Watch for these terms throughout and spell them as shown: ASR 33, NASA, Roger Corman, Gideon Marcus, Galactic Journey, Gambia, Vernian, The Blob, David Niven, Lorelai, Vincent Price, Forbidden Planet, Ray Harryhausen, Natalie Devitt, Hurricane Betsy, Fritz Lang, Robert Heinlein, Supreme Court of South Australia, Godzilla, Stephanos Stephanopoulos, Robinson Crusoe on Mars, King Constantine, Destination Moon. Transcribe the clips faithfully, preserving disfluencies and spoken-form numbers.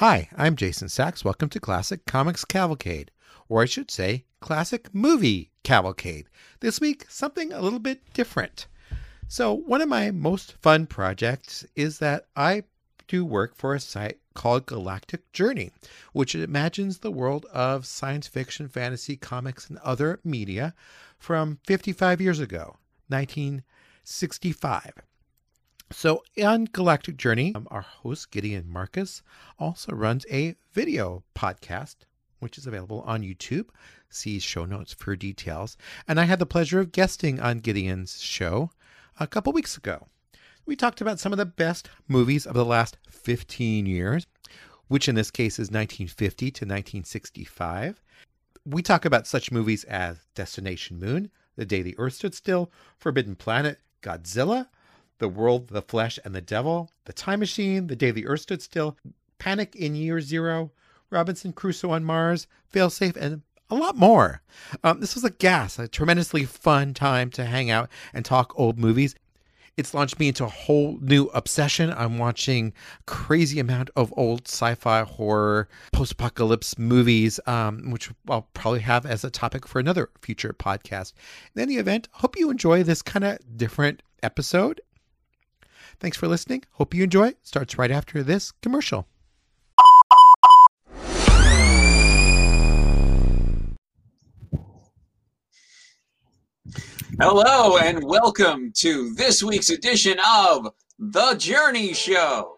Hi, I'm Jason Sachs. Welcome to Classic Comics Cavalcade, or I should say Classic Movie Cavalcade. This week, something a little bit different. So one of my most fun projects is that I do work for a site called Galactic Journey, which imagines the world of science fiction, fantasy, comics, and other media from fifty-five years ago, nineteen sixty-five. So on Galactic Journey, um, our host Gideon Marcus also runs a video podcast, which is available on YouTube. See show notes for details. And I had the pleasure of guesting on Gideon's show a couple weeks ago. We talked about some of the best movies of the last fifteen years, which in this case is nineteen fifty to nineteen sixty-five. We talk about such movies as Destination Moon, The Day the Earth Stood Still, Forbidden Planet, Godzilla, The World, The Flesh, and the Devil, The Time Machine, The Day the Earth Stood Still, Panic in Year Zero, Robinson Crusoe on Mars, Failsafe, and a lot more. Um, this was a gas, a tremendously fun time to hang out and talk old movies. It's launched me into a whole new obsession. I'm watching a crazy amount of old sci-fi, horror, post-apocalypse movies, um, which I'll probably have as a topic for another future podcast. In any event, hope you enjoy this kind of different episode. Thanks for listening. Hope you enjoy. Starts right after this commercial. Hello and welcome to this week's edition of The Journey Show.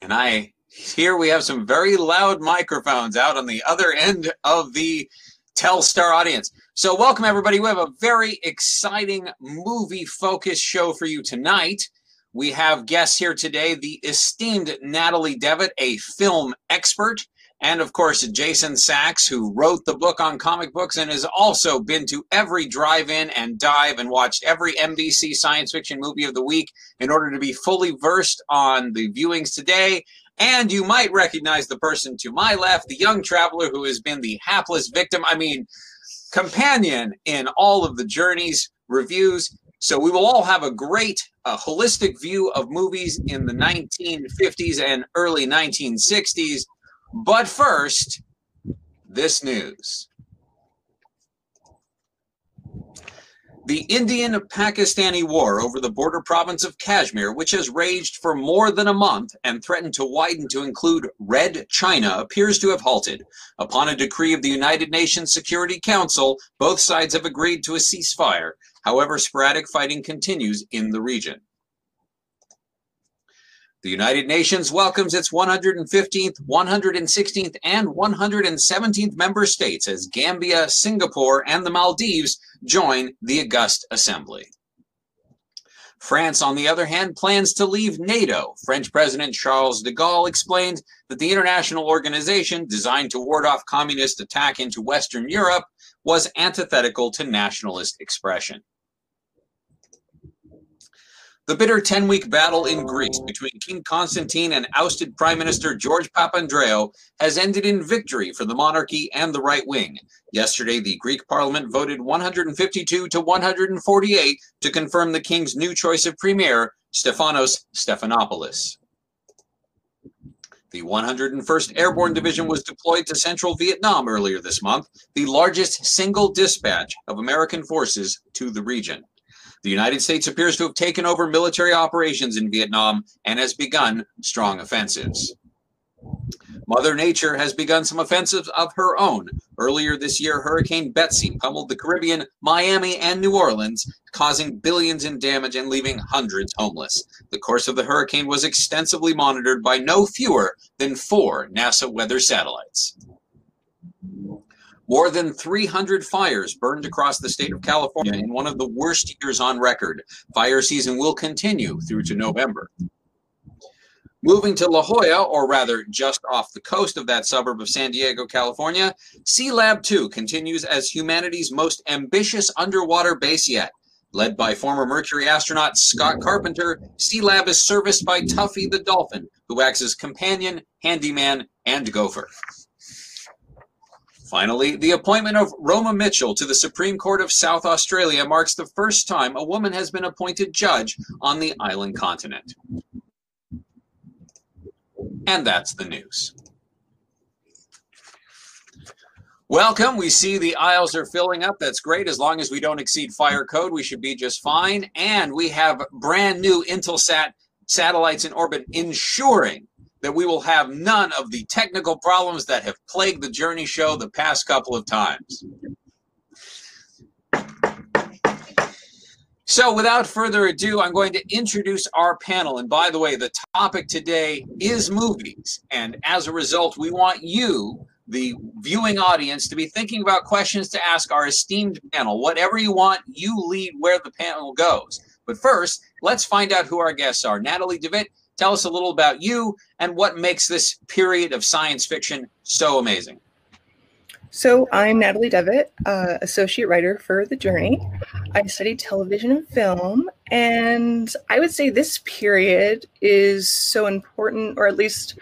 And I hear we have some very loud microphones out on the other end of the Telstar audience. So welcome, everybody. We have a very exciting movie-focused show for you tonight. We have guests here today, the esteemed Natalie Devitt, a film expert, and, of course, Jason Sachs, who wrote the book on comic books and has also been to every drive-in and dive and watched every M B C Science Fiction movie of the week in order to be fully versed on the viewings today. And you might recognize the person to my left, the young traveler who has been the hapless victim, I mean, companion in all of the Journey's reviews. So we will all have a great uh, holistic view of movies in the nineteen fifties and early nineteen sixties. But first, this news. The Indian-Pakistani war over the border province of Kashmir, which has raged for more than a month and threatened to widen to include Red China, appears to have halted. Upon a decree of the United Nations Security Council, both sides have agreed to a ceasefire. However, sporadic fighting continues in the region. The United Nations welcomes its one hundred fifteenth, one hundred sixteenth, and one hundred seventeenth member states as Gambia, Singapore, and the Maldives join the August Assembly. France, on the other hand, plans to leave NATO. French President Charles de Gaulle explained that the international organization designed to ward off communist attack into Western Europe was antithetical to nationalist expression. The bitter ten-week battle in Greece between King Constantine and ousted Prime Minister George Papandreou has ended in victory for the monarchy and the right wing. Yesterday, the Greek parliament voted one hundred fifty-two to one hundred forty-eight to confirm the king's new choice of premier, Stephanos Stephanopoulos. The one hundred first Airborne Division was deployed to central Vietnam earlier this month, the largest single dispatch of American forces to the region. The United States appears to have taken over military operations in Vietnam and has begun strong offensives. Mother Nature has begun some offensives of her own. Earlier this year, Hurricane Betsy pummeled the Caribbean, Miami, and New Orleans, causing billions in damage and leaving hundreds homeless. The course of the hurricane was extensively monitored by no fewer than four NASA weather satellites. More than three hundred fires burned across the state of California in one of the worst years on record. Fire season will continue through to November. Moving to La Jolla, or rather just off the coast of that suburb of San Diego, California, Sea Lab two continues as humanity's most ambitious underwater base yet. Led by former Mercury astronaut Scott Carpenter, C-Lab is serviced by Tuffy the Dolphin, who acts as companion, handyman, and gopher. Finally, the appointment of Roma Mitchell to the Supreme Court of South Australia marks the first time a woman has been appointed judge on the island continent. And that's the news. Welcome. We see the aisles are filling up. That's great. As long as we don't exceed fire code, we should be just fine. And we have brand new Intelsat satellites in orbit, ensuring that we will have none of the technical problems that have plagued the Journey Show the past couple of times. So without further ado, I'm going to introduce our panel. And by the way, the topic today is movies. And as a result, we want you, the viewing audience, to be thinking about questions to ask our esteemed panel. Whatever you want, you lead where the panel goes. But first, let's find out who our guests are. Natalie Devitt, tell us a little about you and what makes this period of science fiction so amazing. So I'm Natalie Devitt, uh, associate writer for The Journey. I studied television and film, and I would say this period is so important, or at least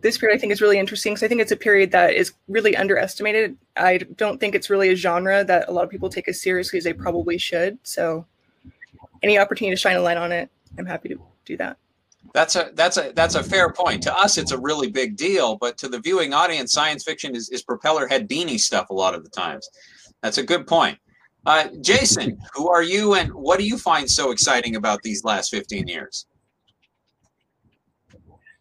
this period I think is really interesting because I think it's a period that is really underestimated. I don't think it's really a genre that a lot of people take as seriously as they probably should. So any opportunity to shine a light on it, I'm happy to do that. That's a that's a that's a fair point. To us, it's a really big deal, but to the viewing audience, science fiction is, is propeller head beanie stuff a lot of the times. That's a good point. Uh, Jason, who are you, and what do you find so exciting about these last fifteen years?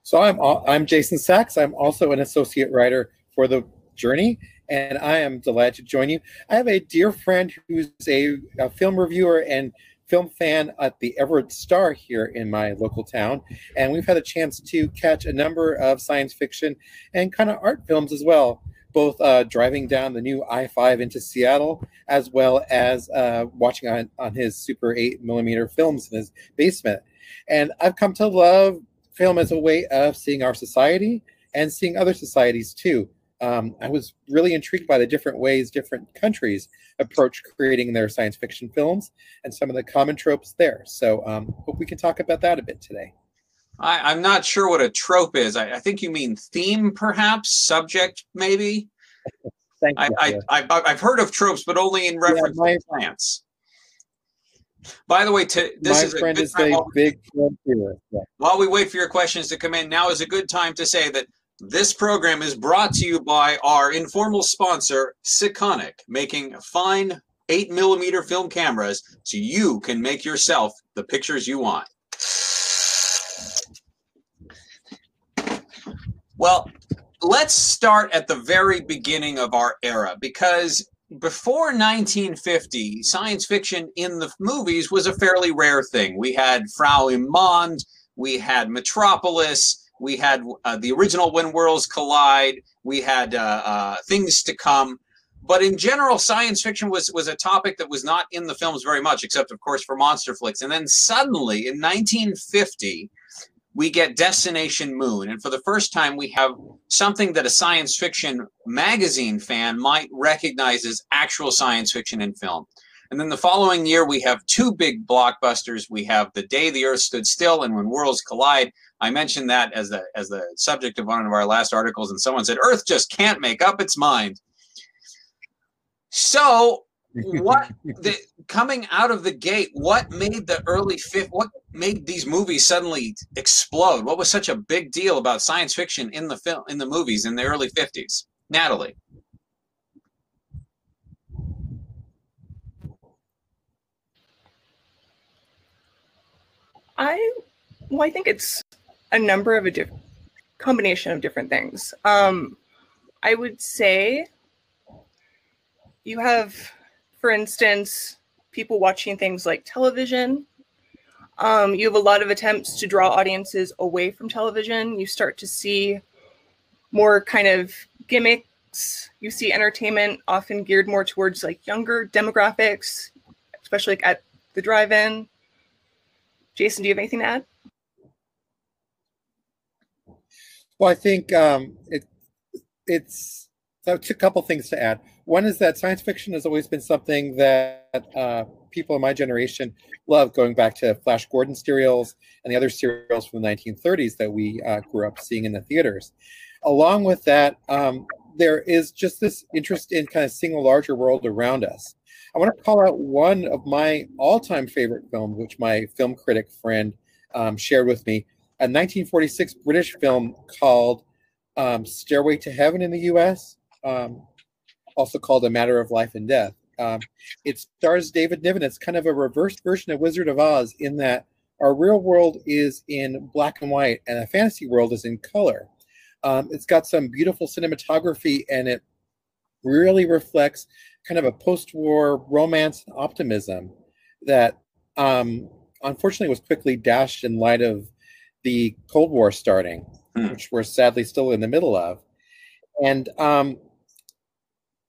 So I'm I'm Jason Sachs. I'm also an associate writer for The Journey, and I am delighted to join you. I have a dear friend who's a, a film reviewer and film fan at the Everett Star here in my local town, and we've had a chance to catch a number of science fiction and kind of art films as well, both uh, driving down the new I five into Seattle, as well as uh, watching on, on his Super eight millimeter films in his basement. And I've come to love film as a way of seeing our society and seeing other societies too. Um, I was really intrigued by the different ways different countries approach creating their science fiction films and some of the common tropes there. So um, hope we can talk about that a bit today. I, I'm not sure what a trope is. I, I think you mean theme, perhaps, subject, maybe. Thank you. I, I, I, I've heard of tropes, but only in reference yeah, my, to plants. By the way, to, this my is friend a good is time a while, big yeah. While we wait for your questions to come in, now is a good time to say that this program is brought to you by our informal sponsor, Siconic, making fine eight millimeter film cameras so you can make yourself the pictures you want. Well, let's start at the very beginning of our era, because before nineteen fifty, science fiction in the movies was a fairly rare thing. We had Frau im Mond, we had Metropolis, we had uh, the original When Worlds Collide, we had uh, uh, Things to Come. But in general, science fiction was, was a topic that was not in the films very much, except, of course, for monster flicks. And then suddenly, in nineteen fifty, we get Destination Moon. And for the first time, we have something that a science fiction magazine fan might recognize as actual science fiction in film. And then the following year, we have two big blockbusters. We have The Day the Earth Stood Still and When Worlds Collide. I mentioned that as the, as the subject of one of our last articles, and someone said, Earth just can't make up its mind. So what the, coming out of the gate, what made the early fifth, what made these movies suddenly explode? What was such a big deal about science fiction in the film, in the movies in the early fifties? Natalie. I, well, I think it's a number of a diff- combination of different things. Um, I would say you have, for instance, people watching things like television. Um, you have a lot of attempts to draw audiences away from television. You start to see more kind of gimmicks. You see entertainment often geared more towards like younger demographics, especially like at the drive-in. Jason, do you have anything to add? Well, I think um, it, it's so it's a couple things to add. One is that science fiction has always been something that uh, people in my generation love, going back to Flash Gordon serials and the other serials from the nineteen thirties that we uh, grew up seeing in the theaters. Along with that, um, there is just this interest in kind of seeing the larger world around us. I want to call out one of my all-time favorite films, which my film critic friend um, shared with me, a nineteen forty-six British film called um, Stairway to Heaven in the U S, um, also called A Matter of Life and Death. Um, it stars David Niven. It's kind of a reversed version of Wizard of Oz in that our real world is in black and white and the fantasy world is in color. Um, it's got some beautiful cinematography, and it really reflects kind of a post-war romance and optimism that um, unfortunately was quickly dashed in light of the Cold War starting, hmm. which we're sadly still in the middle of. And um,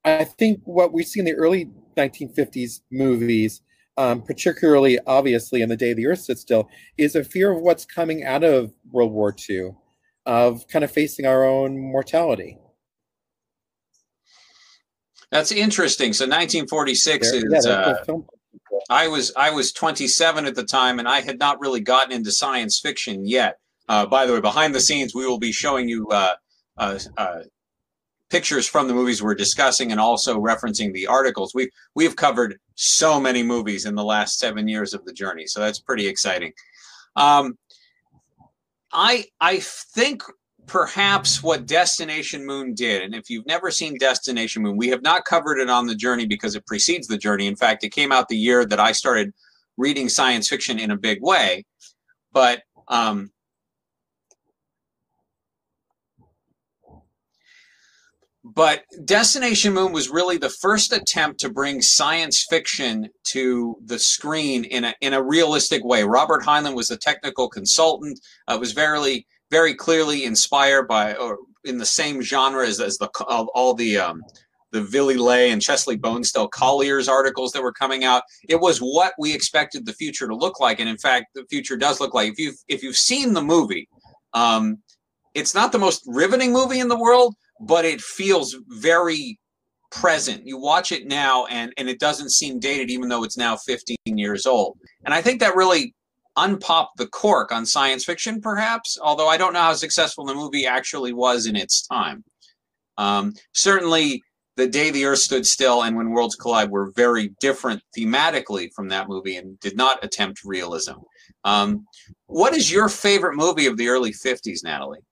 I think what we see in the early nineteen fifties movies, um, particularly obviously in The Day the Earth Stood Still, is a fear of what's coming out of World War Two, of kind of facing our own mortality. That's interesting. So nineteen forty-six there, is. Yeah, uh, I was I was twenty-seven at the time, and I had not really gotten into science fiction yet. Uh, by the way, behind the scenes, we will be showing you uh, uh, uh, pictures from the movies we're discussing, and also referencing the articles. We've we've covered so many movies in the last seven years of the journey, so that's pretty exciting. Um, I I think. Perhaps what Destination Moon did, and if you've never seen Destination Moon, we have not covered it on The Journey because it precedes The Journey. In fact, it came out the year that I started reading science fiction in a big way. But um, but Destination Moon was really the first attempt to bring science fiction to the screen in a in a realistic way. Robert Heinlein was the technical consultant. Uh, it was very very clearly inspired by, or in the same genre as, as the all the um, the Villy Ley and Chesley Bonestell Collier's articles that were coming out. It was what we expected the future to look like, and in fact, the future does look like. If you've if you've seen the movie, um, it's not the most riveting movie in the world, but it feels very present. You watch it now, and and it doesn't seem dated, even though it's now fifteen years old. And I think that really unpopped the cork on science fiction, perhaps, although I don't know how successful the movie actually was in its time. Um, certainly, The Day the Earth Stood Still and When Worlds Collide were very different thematically from that movie and did not attempt realism. Um, what is your favorite movie of the early fifties, Natalie?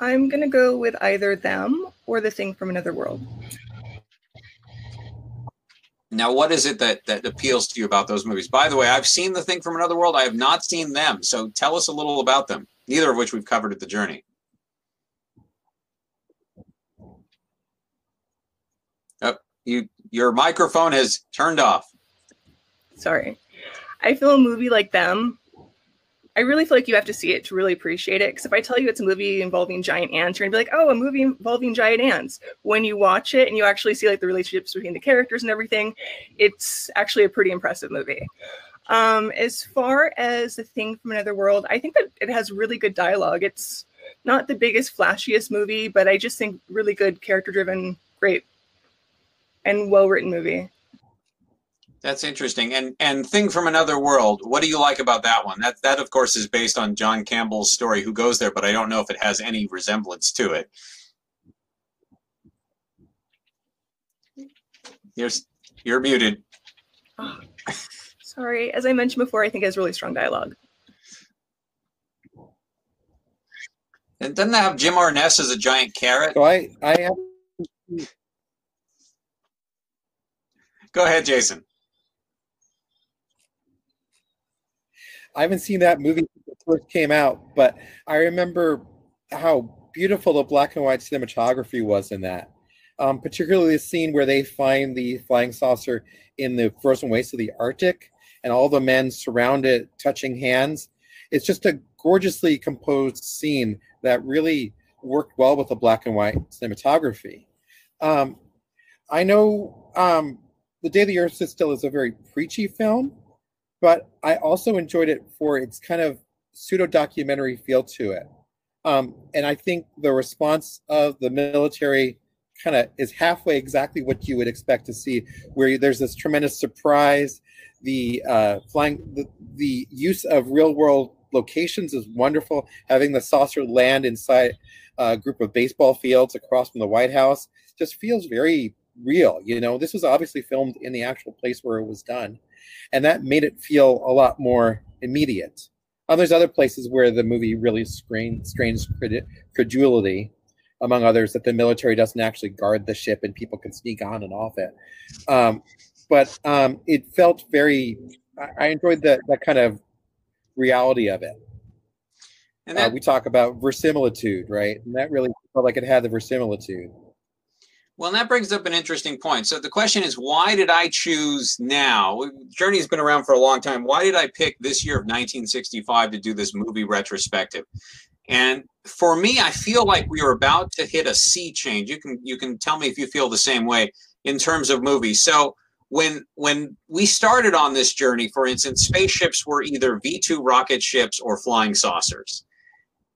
I'm going to go with either Them or The Thing from Another World. Now, what is it that, that appeals to you about those movies? By the way, I've seen The Thing from Another World. I have not seen Them. So tell us a little about them, neither of which we've covered at The Journey. Oh, you, your microphone has turned off. Sorry. I feel a movie like Them, I really feel like you have to see it to really appreciate it. Because if I tell you it's a movie involving giant ants, you're gonna be like, oh, a movie involving giant ants. When you watch it and you actually see like the relationships between the characters and everything, it's actually a pretty impressive movie. Um, as far as The Thing from Another World, I think that it has really good dialogue. It's not the biggest, flashiest movie, but I just think really good, character-driven, great, and well-written movie. That's interesting. And and Thing from Another World, what do you like about that one? That, that of course, is based on John Campbell's story, Who Goes There, but I don't know if it has any resemblance to it. You're, you're muted. Oh, sorry. As I mentioned before, I think it has really strong dialogue. And doesn't that have Jim Arness as a giant carrot? So I, I have... Go ahead, Jason. I haven't seen that movie since it first came out, but I remember how beautiful the black and white cinematography was in that, um, particularly the scene where they find the flying saucer in the frozen wastes of the Arctic and all the men surround it, touching hands. It's just a gorgeously composed scene that really worked well with the black and white cinematography. Um, I know um, The Day the Earth Stood Still is a very preachy film, but I also enjoyed it for its kind of pseudo-documentary feel to it. Um, and I think the response of the military kind of is halfway exactly what you would expect to see, where there's this tremendous surprise. The uh, flying, the, the use of real world locations is wonderful. Having the saucer land inside a group of baseball fields across from the White House just feels very real. You know, this was obviously filmed in the actual place where it was done, and that made it feel a lot more immediate. Um, there's other places where the movie really strains credulity, among others, that the military doesn't actually guard the ship and people can sneak on and off it. Um, but um, it felt very, I, I enjoyed the, the kind of reality of it. And that, uh, we talk about verisimilitude, right? And that really felt like it had the verisimilitude. Well, and that brings up an interesting point. So the question is, why did I choose now? Journey's been around for a long time. Why did I pick this year of nineteen sixty-five to do this movie retrospective? And for me, I feel like we are about to hit a sea change. You can you can tell me if you feel the same way in terms of movies. So when when we started on this journey, for instance, spaceships were either V two rocket ships or flying saucers.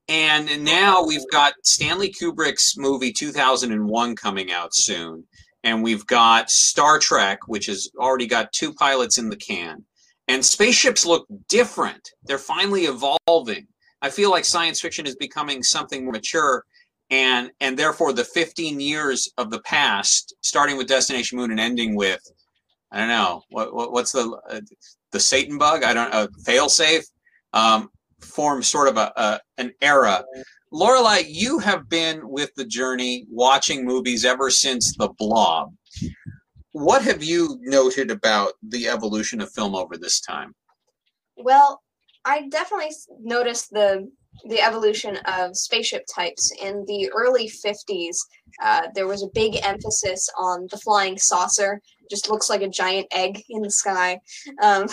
And now we've got Stanley Kubrick's movie two thousand one coming out soon. And we've got Star Trek, which has already got two pilots in the can. And spaceships look different. They're finally evolving. I feel like science fiction is becoming something more mature. And, and therefore, the fifteen years of the past, starting with Destination Moon and ending with, I don't know, what, what what's the, uh, the Satan bug? I don't know, uh, Failsafe. Um, form sort of a, a an era. Lorelai, you have been with the journey watching movies ever since The Blob. What have you noted about the evolution of film over this time? Well, I definitely noticed the the evolution of spaceship types. In the early fifties, uh, there was a big emphasis on the flying saucer. Just looks like a giant egg in the sky, um,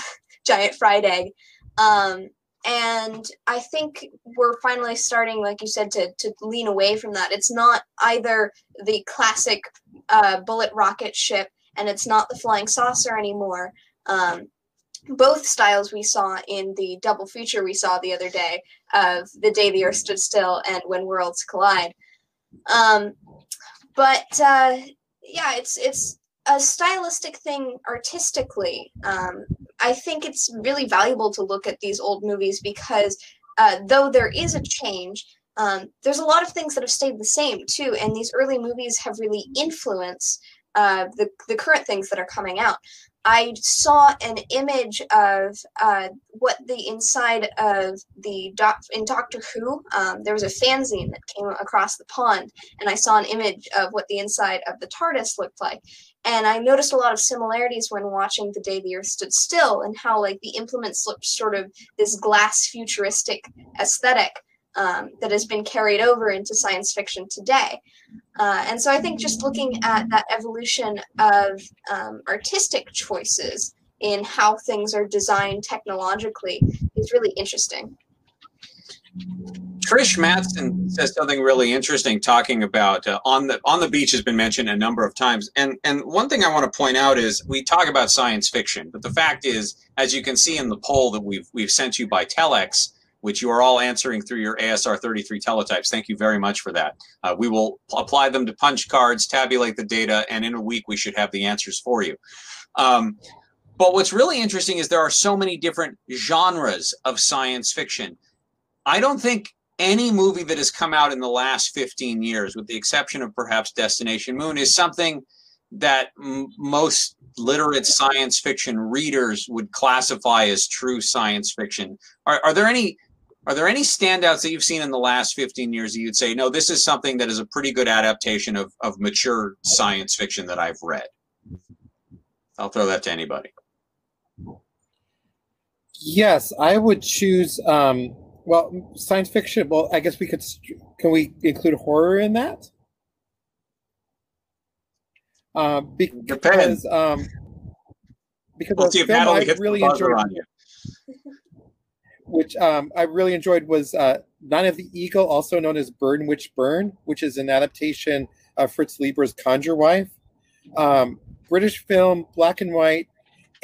giant fried egg. Um, And I think we're finally starting, like you said, to, to lean away from that. It's not either the classic uh, bullet rocket ship, and it's not the flying saucer anymore. Um, both styles we saw in the double feature we saw the other day of The Day the Earth Stood Still and When Worlds Collide. Um, but uh, yeah, it's, it's a stylistic thing artistically. Um, I think it's really valuable to look at these old movies because uh, though there is a change, um, there's a lot of things that have stayed the same too. And these early movies have really influenced uh, the, the current things that are coming out. I saw an image of uh, what the inside of the doc in Doctor Who, um, there was a fanzine that came across the pond, and I saw an image of what the inside of the TARDIS looked like. And I noticed a lot of similarities when watching The Day the Earth Stood Still, and how like the implements looked sort of this glass futuristic aesthetic um, that has been carried over into science fiction today. Uh, and so I think just looking at that evolution of um, artistic choices in how things are designed technologically is really interesting. Trish Matheson says something really interesting, talking about uh, on the on the beach has been mentioned a number of times. And and one thing I want to point out is we talk about science fiction, but the fact is, as you can see in the poll that we've we've sent you by telex, which you are all answering through your A S R thirty-three teletypes. Thank you very much for that. Uh, we will apply them to punch cards, tabulate the data, and in a week we should have the answers for you. Um, but what's really interesting is there are so many different genres of science fiction. I don't think any movie that has come out in the last fifteen years, with the exception of perhaps Destination Moon, is something that m most literate science fiction readers would classify as true science fiction. Are, are there any... Are there any standouts that you've seen in the last fifteen years that you'd say, no, this is something that is a pretty good adaptation of, of mature science fiction that I've read? I'll throw that to anybody. Yes, I would choose, um, well, science fiction. Well, I guess we could, can we include horror in that? Uh, because um, because we'll the film I really enjoyed, which um, I really enjoyed, was uh, Nine of the Eagle, also known as Burn Witch Burn, which is an adaptation of Fritz Lieber's Conjure Wife. Um, British film, black and white,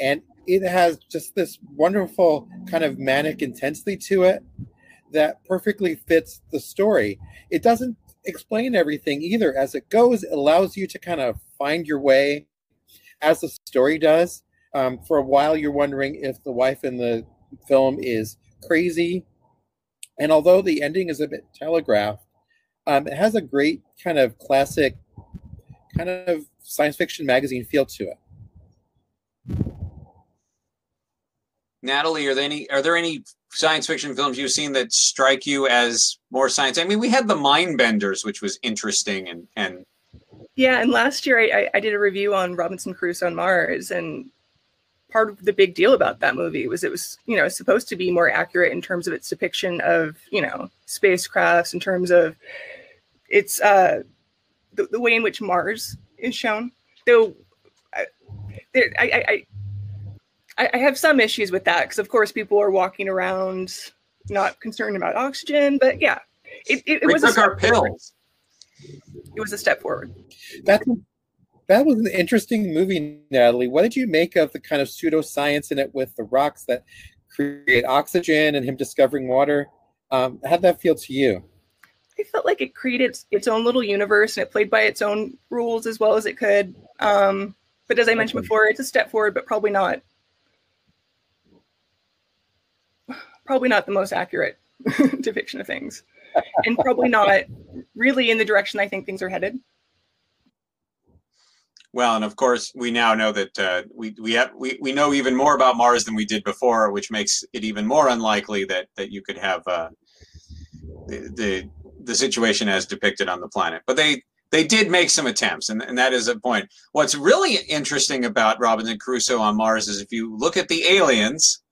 and it has just this wonderful kind of manic intensity to it that perfectly fits the story. It doesn't explain everything either. As it goes, it allows you to kind of find your way as the story does. Um, for a while, you're wondering if the wife in the film is crazy. And although the ending is a bit telegraphed, um, it has a great kind of classic kind of science fiction magazine feel to it. Natalie, are there any are there any science fiction films you've seen that strike you as more science? I mean, we had The Mindbenders, which was interesting, and and yeah, and last year I, I did a review on Robinson Crusoe on Mars, and part of the big deal about that movie was it was, you know, supposed to be more accurate in terms of its depiction of, you know, spacecrafts, in terms of its uh, the, the way in which Mars is shown. Though I, there, I. I I have some issues with that because, of course, people are walking around not concerned about oxygen. But yeah, it, it, it was a step forward. It was a step forward. That's, that was an interesting movie, Natalie. What did you make of the kind of pseudoscience in it with the rocks that create oxygen and him discovering water? Um, how'd that feel to you? I felt like it created its own little universe and it played by its own rules as well as it could. Um, but as I mentioned before, it's a step forward, but probably not. Probably not the most accurate depiction of things, and probably not really in the direction I think things are headed. Well, and of course, we now know that uh, we we have we, we know even more about Mars than we did before, which makes it even more unlikely that that you could have uh, the, the the situation as depicted on the planet. But they they did make some attempts, and and that is a point. What's really interesting about Robinson Crusoe on Mars is if you look at the aliens.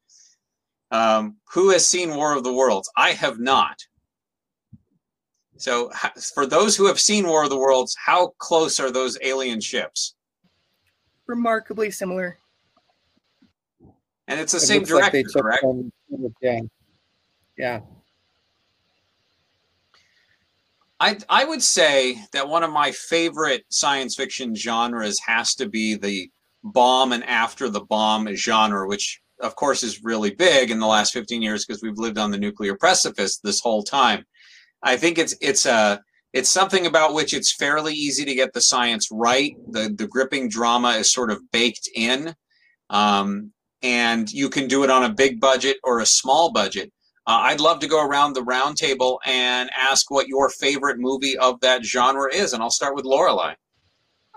Um, who has seen War of the Worlds? I have not. So for those who have seen War of the Worlds, how close are those alien ships? Remarkably similar. And it's the it same director, like correct? From, yeah. yeah. I, I would say that one of my favorite science fiction genres has to be the bomb and after the bomb genre, which of course is really big in the last fifteen years because we've lived on the nuclear precipice this whole time. I think it's it's a it's something about which it's fairly easy to get the science right. The the gripping drama is sort of baked in, um, and you can do it on a big budget or a small budget. Uh, I'd love to go around the round table and ask what your favorite movie of that genre is, and I'll start with Lorelai.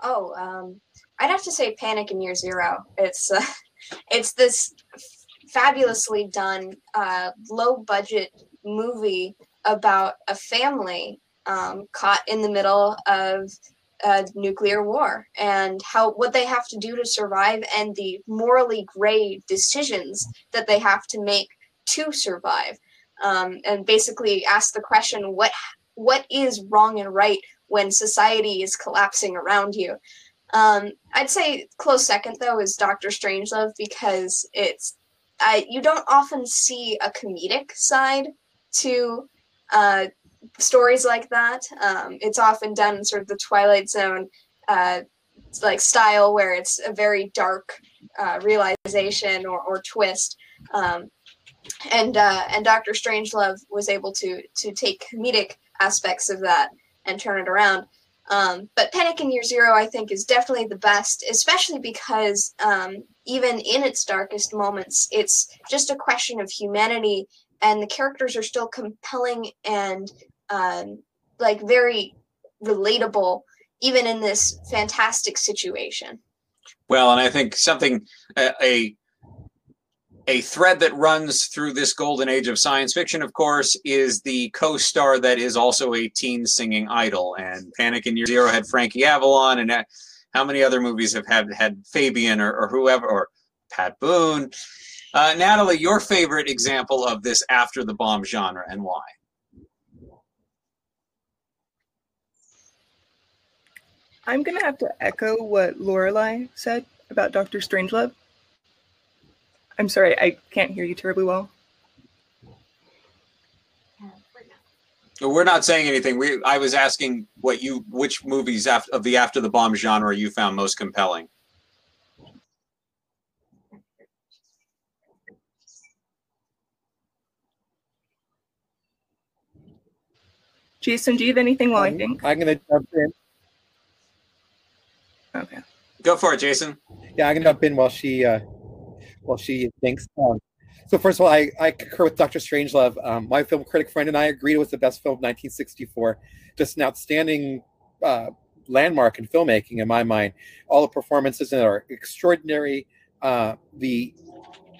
Oh, um, I'd have to say Panic in Year Zero. It's uh... It's this fabulously done, uh, low-budget movie about a family um, caught in the middle of a nuclear war and how what they have to do to survive and the morally gray decisions that they have to make to survive. Um, and basically ask the question, what what is wrong and right when society is collapsing around you? Um, I'd say close second though is Doctor Strangelove because it's I, you don't often see a comedic side to uh, stories like that. Um, it's often done in sort of the Twilight Zone uh, like style where it's a very dark uh, realization or, or twist. Um, and uh, and Doctor Strangelove was able to to take comedic aspects of that and turn it around. Um, but Panic in Year Zero, I think, is definitely the best, especially because um, even in its darkest moments, it's just a question of humanity, and the characters are still compelling and um, like very relatable, even in this fantastic situation. Well, and I think something uh, a a thread that runs through this golden age of science fiction, of course, is the co-star that is also a teen singing idol. And Panic in Year Zero had Frankie Avalon, and how many other movies have had, had Fabian or, or whoever, or Pat Boone. Uh, Natalie, your favorite example of this after the bomb genre and why? I'm going to have to echo what Lorelai said about Doctor Strangelove. I'm sorry, I can't hear you terribly well. We're not saying anything. We, I was asking what you, which movies after, of the after the bomb genre you found most compelling. Jason, do you have anything while um, I think? I'm going to jump in. Okay. Go for it, Jason. Yeah, I'm going to jump in while she uh, while she thinks. Um, so first of all, I, I concur with Doctor Strangelove. Um, my film critic friend and I agreed it was the best film of nineteen sixty-four. Just an outstanding uh, landmark in filmmaking, in my mind. All the performances in it are extraordinary. Uh, the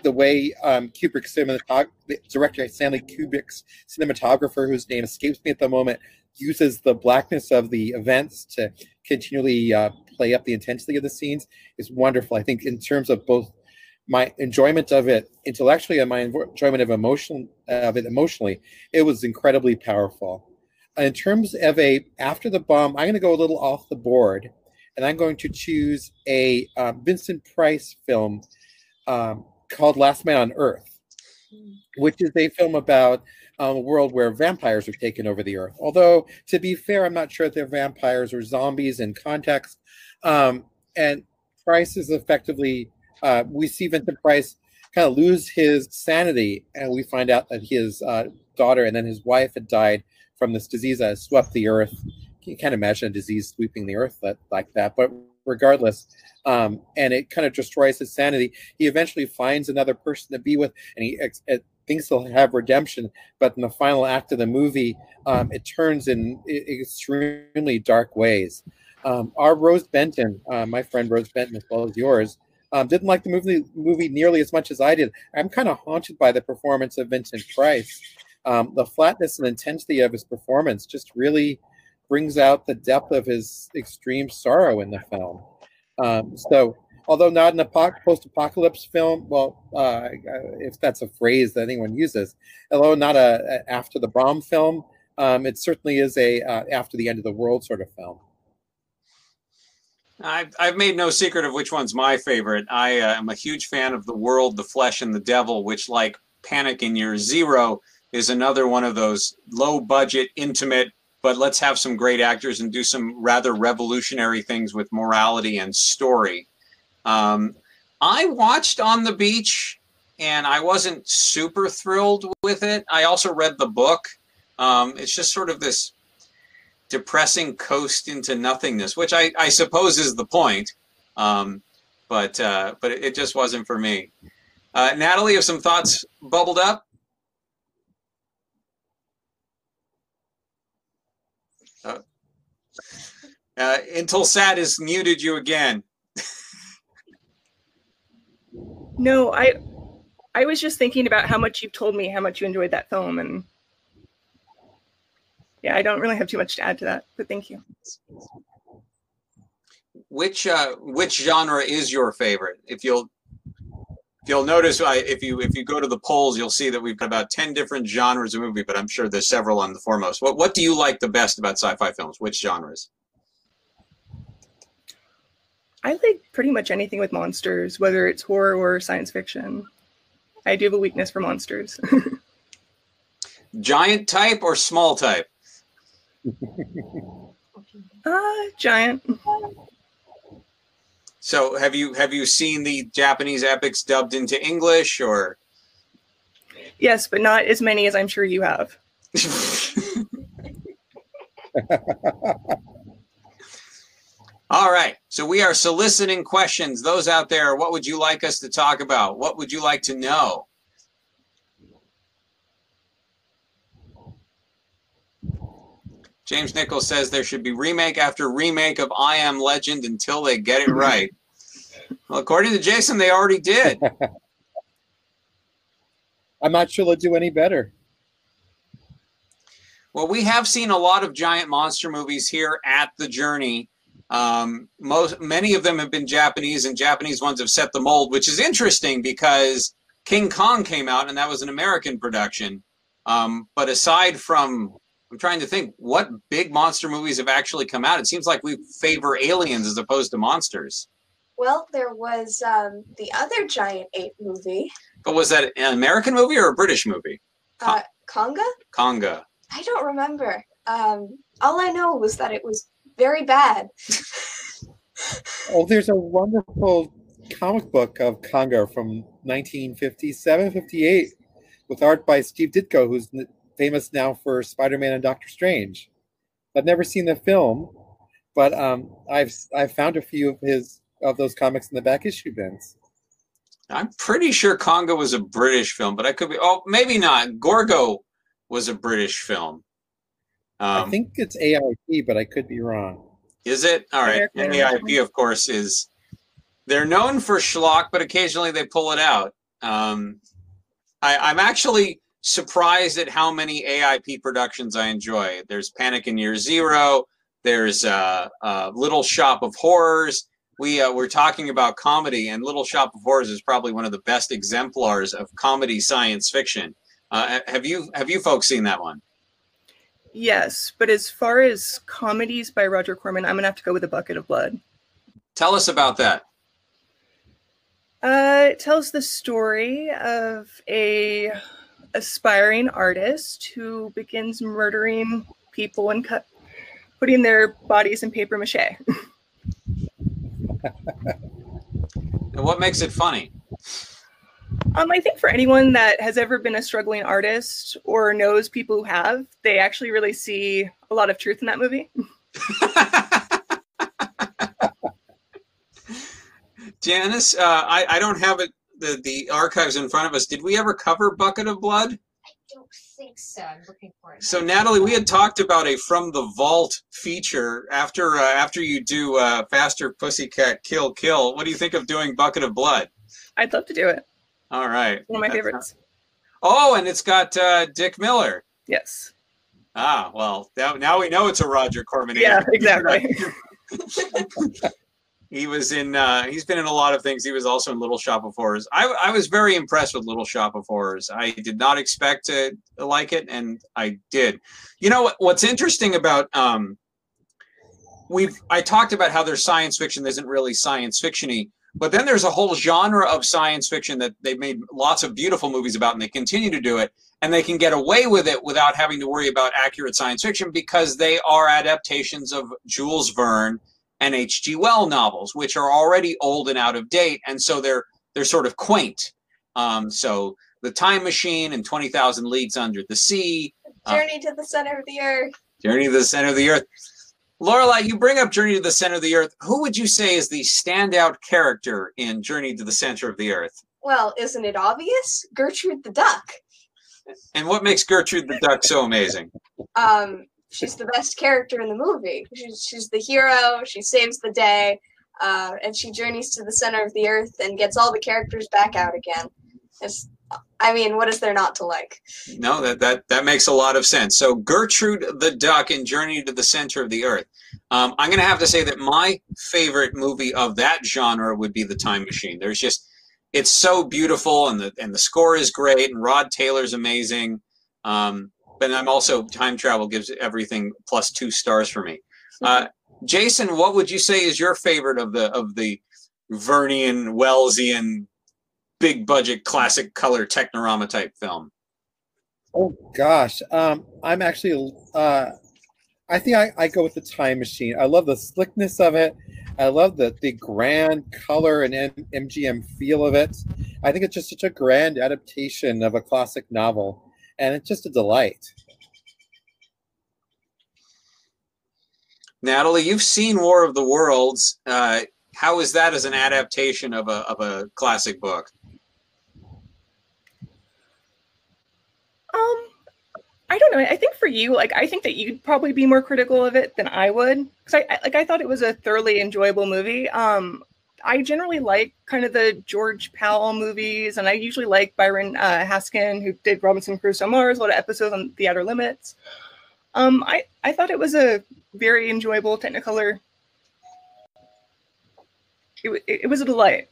the way um, Kubrick's cinematographer, the director Stanley Kubrick's cinematographer, whose name escapes me at the moment, uses the blackness of the events to continually uh, play up the intensity of the scenes is wonderful. I think in terms of both my enjoyment of it intellectually and my enjoyment of emotion of it emotionally, it was incredibly powerful. In terms of a after the bomb, I'm going to go a little off the board, and I'm going to choose a uh, Vincent Price film um, called Last Man on Earth, which is a film about um, a world where vampires are taking over the Earth. Although, to be fair, I'm not sure if they're vampires or zombies in context. Um, and Price is effectively, uh, we see Vincent Price kind of lose his sanity, and we find out that his uh, daughter and then his wife had died from this disease that has swept the Earth. You can't imagine a disease sweeping the Earth that, like that, but regardless, um, and it kind of destroys his sanity. He eventually finds another person to be with, and he ex ex thinks he'll have redemption, but in the final act of the movie, um, it turns in extremely dark ways. Um, our Rose Benton, uh, my friend Rose Benton, as well as yours, um, didn't like the movie, movie nearly as much as I did. I'm kind of haunted by the performance of Vincent Price. Um, the flatness and intensity of his performance just really brings out the depth of his extreme sorrow in the film. Um, so, although not an post-apocalypse film, well, uh, if that's a phrase that anyone uses, although not a, a after the bomb film, um, it certainly is a uh, after the end of the world sort of film. I've, I've made no secret of which one's my favorite. I uh, am a huge fan of The World, The Flesh, and the Devil, which, like Panic in Year Zero, is another one of those low-budget, intimate, but let's have some great actors and do some rather revolutionary things with morality and story. Um, I watched On the Beach, and I wasn't super thrilled with it. I also read the book. Um, it's just sort of this depressing coast into nothingness, which I, I suppose is the point, um, but, uh, but it just wasn't for me. Uh, Natalie, have some thoughts bubbled up? Uh, uh, Intelsat has muted you again. No, I I was just thinking about how much you've told me, how much you enjoyed that film. And yeah, I don't really have too much to add to that, but thank you. Which uh, which genre is your favorite? If you'll if you'll notice, I, if you if you go to the polls, you'll see that we've got about ten different genres of movie, but I'm sure there's several on the foremost. What what do you like the best about sci-fi films? Which genres? I like pretty much anything with monsters, whether it's horror or science fiction. I do have a weakness for monsters. Giant type or small type? Uh, giant. So have you have you seen the Japanese epics dubbed into English, or? Yes, but not as many as I'm sure you have. All right. So we are soliciting questions. Those out there, what would you like us to talk about? What would you like to know? James Nichols says there should be remake after remake of I Am Legend until they get it right. Well, according to Jason, they already did. I'm not sure they'll do any better. Well, we have seen a lot of giant monster movies here at The Journey. Um, most, many of them have been Japanese, and Japanese ones have set the mold, which is interesting because King Kong came out, and that was an American production. Um, but aside from, I'm trying to think, what big monster movies have actually come out? It seems like we favor aliens as opposed to monsters. Well, there was um, the other giant ape movie. But was that an American movie or a British movie? Uh, Conga? Conga. I don't remember. Um, all I know was that it was very bad. Oh, there's a wonderful comic book of Conga from nineteen fifty-seven, fifty-eight, with art by Steve Ditko, who's famous now for Spider-Man and Doctor Strange. I've never seen the film, but um, I've I've found a few of his of those comics in the back issue bins. I'm pretty sure Congo was a British film, but I could be. Oh, maybe not. Gorgo was a British film. Um, I think it's A I P, but I could be wrong. Is it? All right. And A I P, of course, is they're known for schlock, but occasionally they pull it out. Um, I, I'm actually surprised at how many A I P productions I enjoy. There's Panic in Year Zero. There's uh, uh, Little Shop of Horrors. We uh, we're talking about comedy, and Little Shop of Horrors is probably one of the best exemplars of comedy science fiction. Uh, have you have you folks seen that one? Yes, but as far as comedies by Roger Corman, I'm gonna have to go with A Bucket of Blood. Tell us about that. Uh, it tells the story of a aspiring artist who begins murdering people and cut, putting their bodies in paper mache. And what makes it funny? Um, I think for anyone that has ever been a struggling artist or knows people who have, they actually really see a lot of truth in that movie. Janice, uh, I, I don't have it, the, the archives in front of us. Did we ever cover Bucket of Blood? I don't think so. I'm looking for it. So, Natalie, we had talked about a From the Vault feature after, uh, after you do uh, Faster Pussycat Kill Kill. What do you think of doing Bucket of Blood? I'd love to do it. All right. One of my That's favorites. Not... Oh, and it's got uh, Dick Miller. Yes. Ah, well, that, now we know it's a Roger Corman. Yeah, exactly. He was in, uh, he's been in a lot of things. He was also in Little Shop of Horrors. I, I was very impressed with Little Shop of Horrors. I did not expect to like it, and I did. You know, what's interesting about, um, we've, I talked about how there's science fiction that isn't really science fiction-y. But then there's a whole genre of science fiction that they've made lots of beautiful movies about, and they continue to do it, and they can get away with it without having to worry about accurate science fiction because they are adaptations of Jules Verne and H G. Wells novels, which are already old and out of date, and so they're they're sort of quaint. Um, so The Time Machine and twenty thousand Leagues Under the Sea. Journey uh, to the Center of the Earth. Journey to the Center of the Earth. Lorelai, you bring up Journey to the Center of the Earth. Who would you say is the standout character in Journey to the Center of the Earth? Well, isn't it obvious? Gertrude the Duck. And what makes Gertrude the Duck so amazing? Um, she's the best character in the movie. She's, she's the hero. She saves the day. Uh, and she journeys to the center of the Earth and gets all the characters back out again. It's, I mean, what is there not to like? No, that, that that makes a lot of sense. So Gertrude the Duck in Journey to the Center of the Earth. Um, I'm going to have to say that my favorite movie of that genre would be The Time Machine. There's just, it's so beautiful, and the and the score is great, and Rod Taylor's amazing. Um, but I'm also, time travel gives everything plus two stars for me. Uh, Jason, what would you say is your favorite of the of the Vernian, Wellesian, big budget classic color Technorama type film? Oh gosh, um, I'm actually, uh, I think I, I go with The Time Machine. I love the slickness of it. I love the the grand color and M MGM feel of it. I think it's just such a grand adaptation of a classic novel, and it's just a delight. Natalie, you've seen War of the Worlds. Uh, how is that as an adaptation of a of a classic book? Um, I don't know. I think for you, like, I think that you'd probably be more critical of it than I would. Because I, I, like, I thought it was a thoroughly enjoyable movie. Um, I generally like kind of the George Powell movies, and I usually like Byron uh, Haskin, who did Robinson Crusoe on Mars, a lot of episodes on The Outer Limits. Um, I, I thought it was a very enjoyable Technicolor. It, it, it was a delight.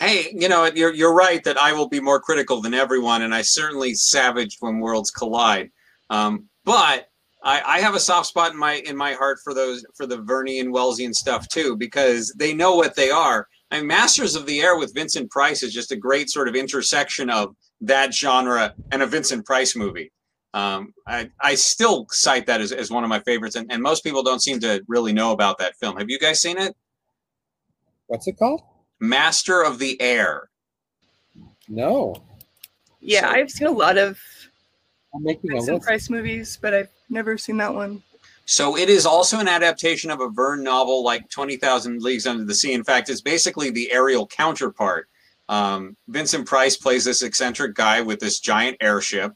Hey, you know, you're, you're right that I will be more critical than everyone, and I certainly savaged When Worlds Collide. Um, but I, I have a soft spot in my in my heart for those for the Vernian, Wellesian stuff too, because they know what they are. I mean, Masters of the Air with Vincent Price is just a great sort of intersection of that genre and a Vincent Price movie. Um, I, I still cite that as, as one of my favorites, and, and most people don't seem to really know about that film. Have you guys seen it? What's it called? Master of the Air. No. Yeah, so, I've seen a lot of I'm making Price a list. Price movies, but I've never seen that one. So it is also an adaptation of a Verne novel like twenty thousand Leagues Under the Sea. In fact, it's basically the aerial counterpart. Um, Vincent Price plays this eccentric guy with this giant airship,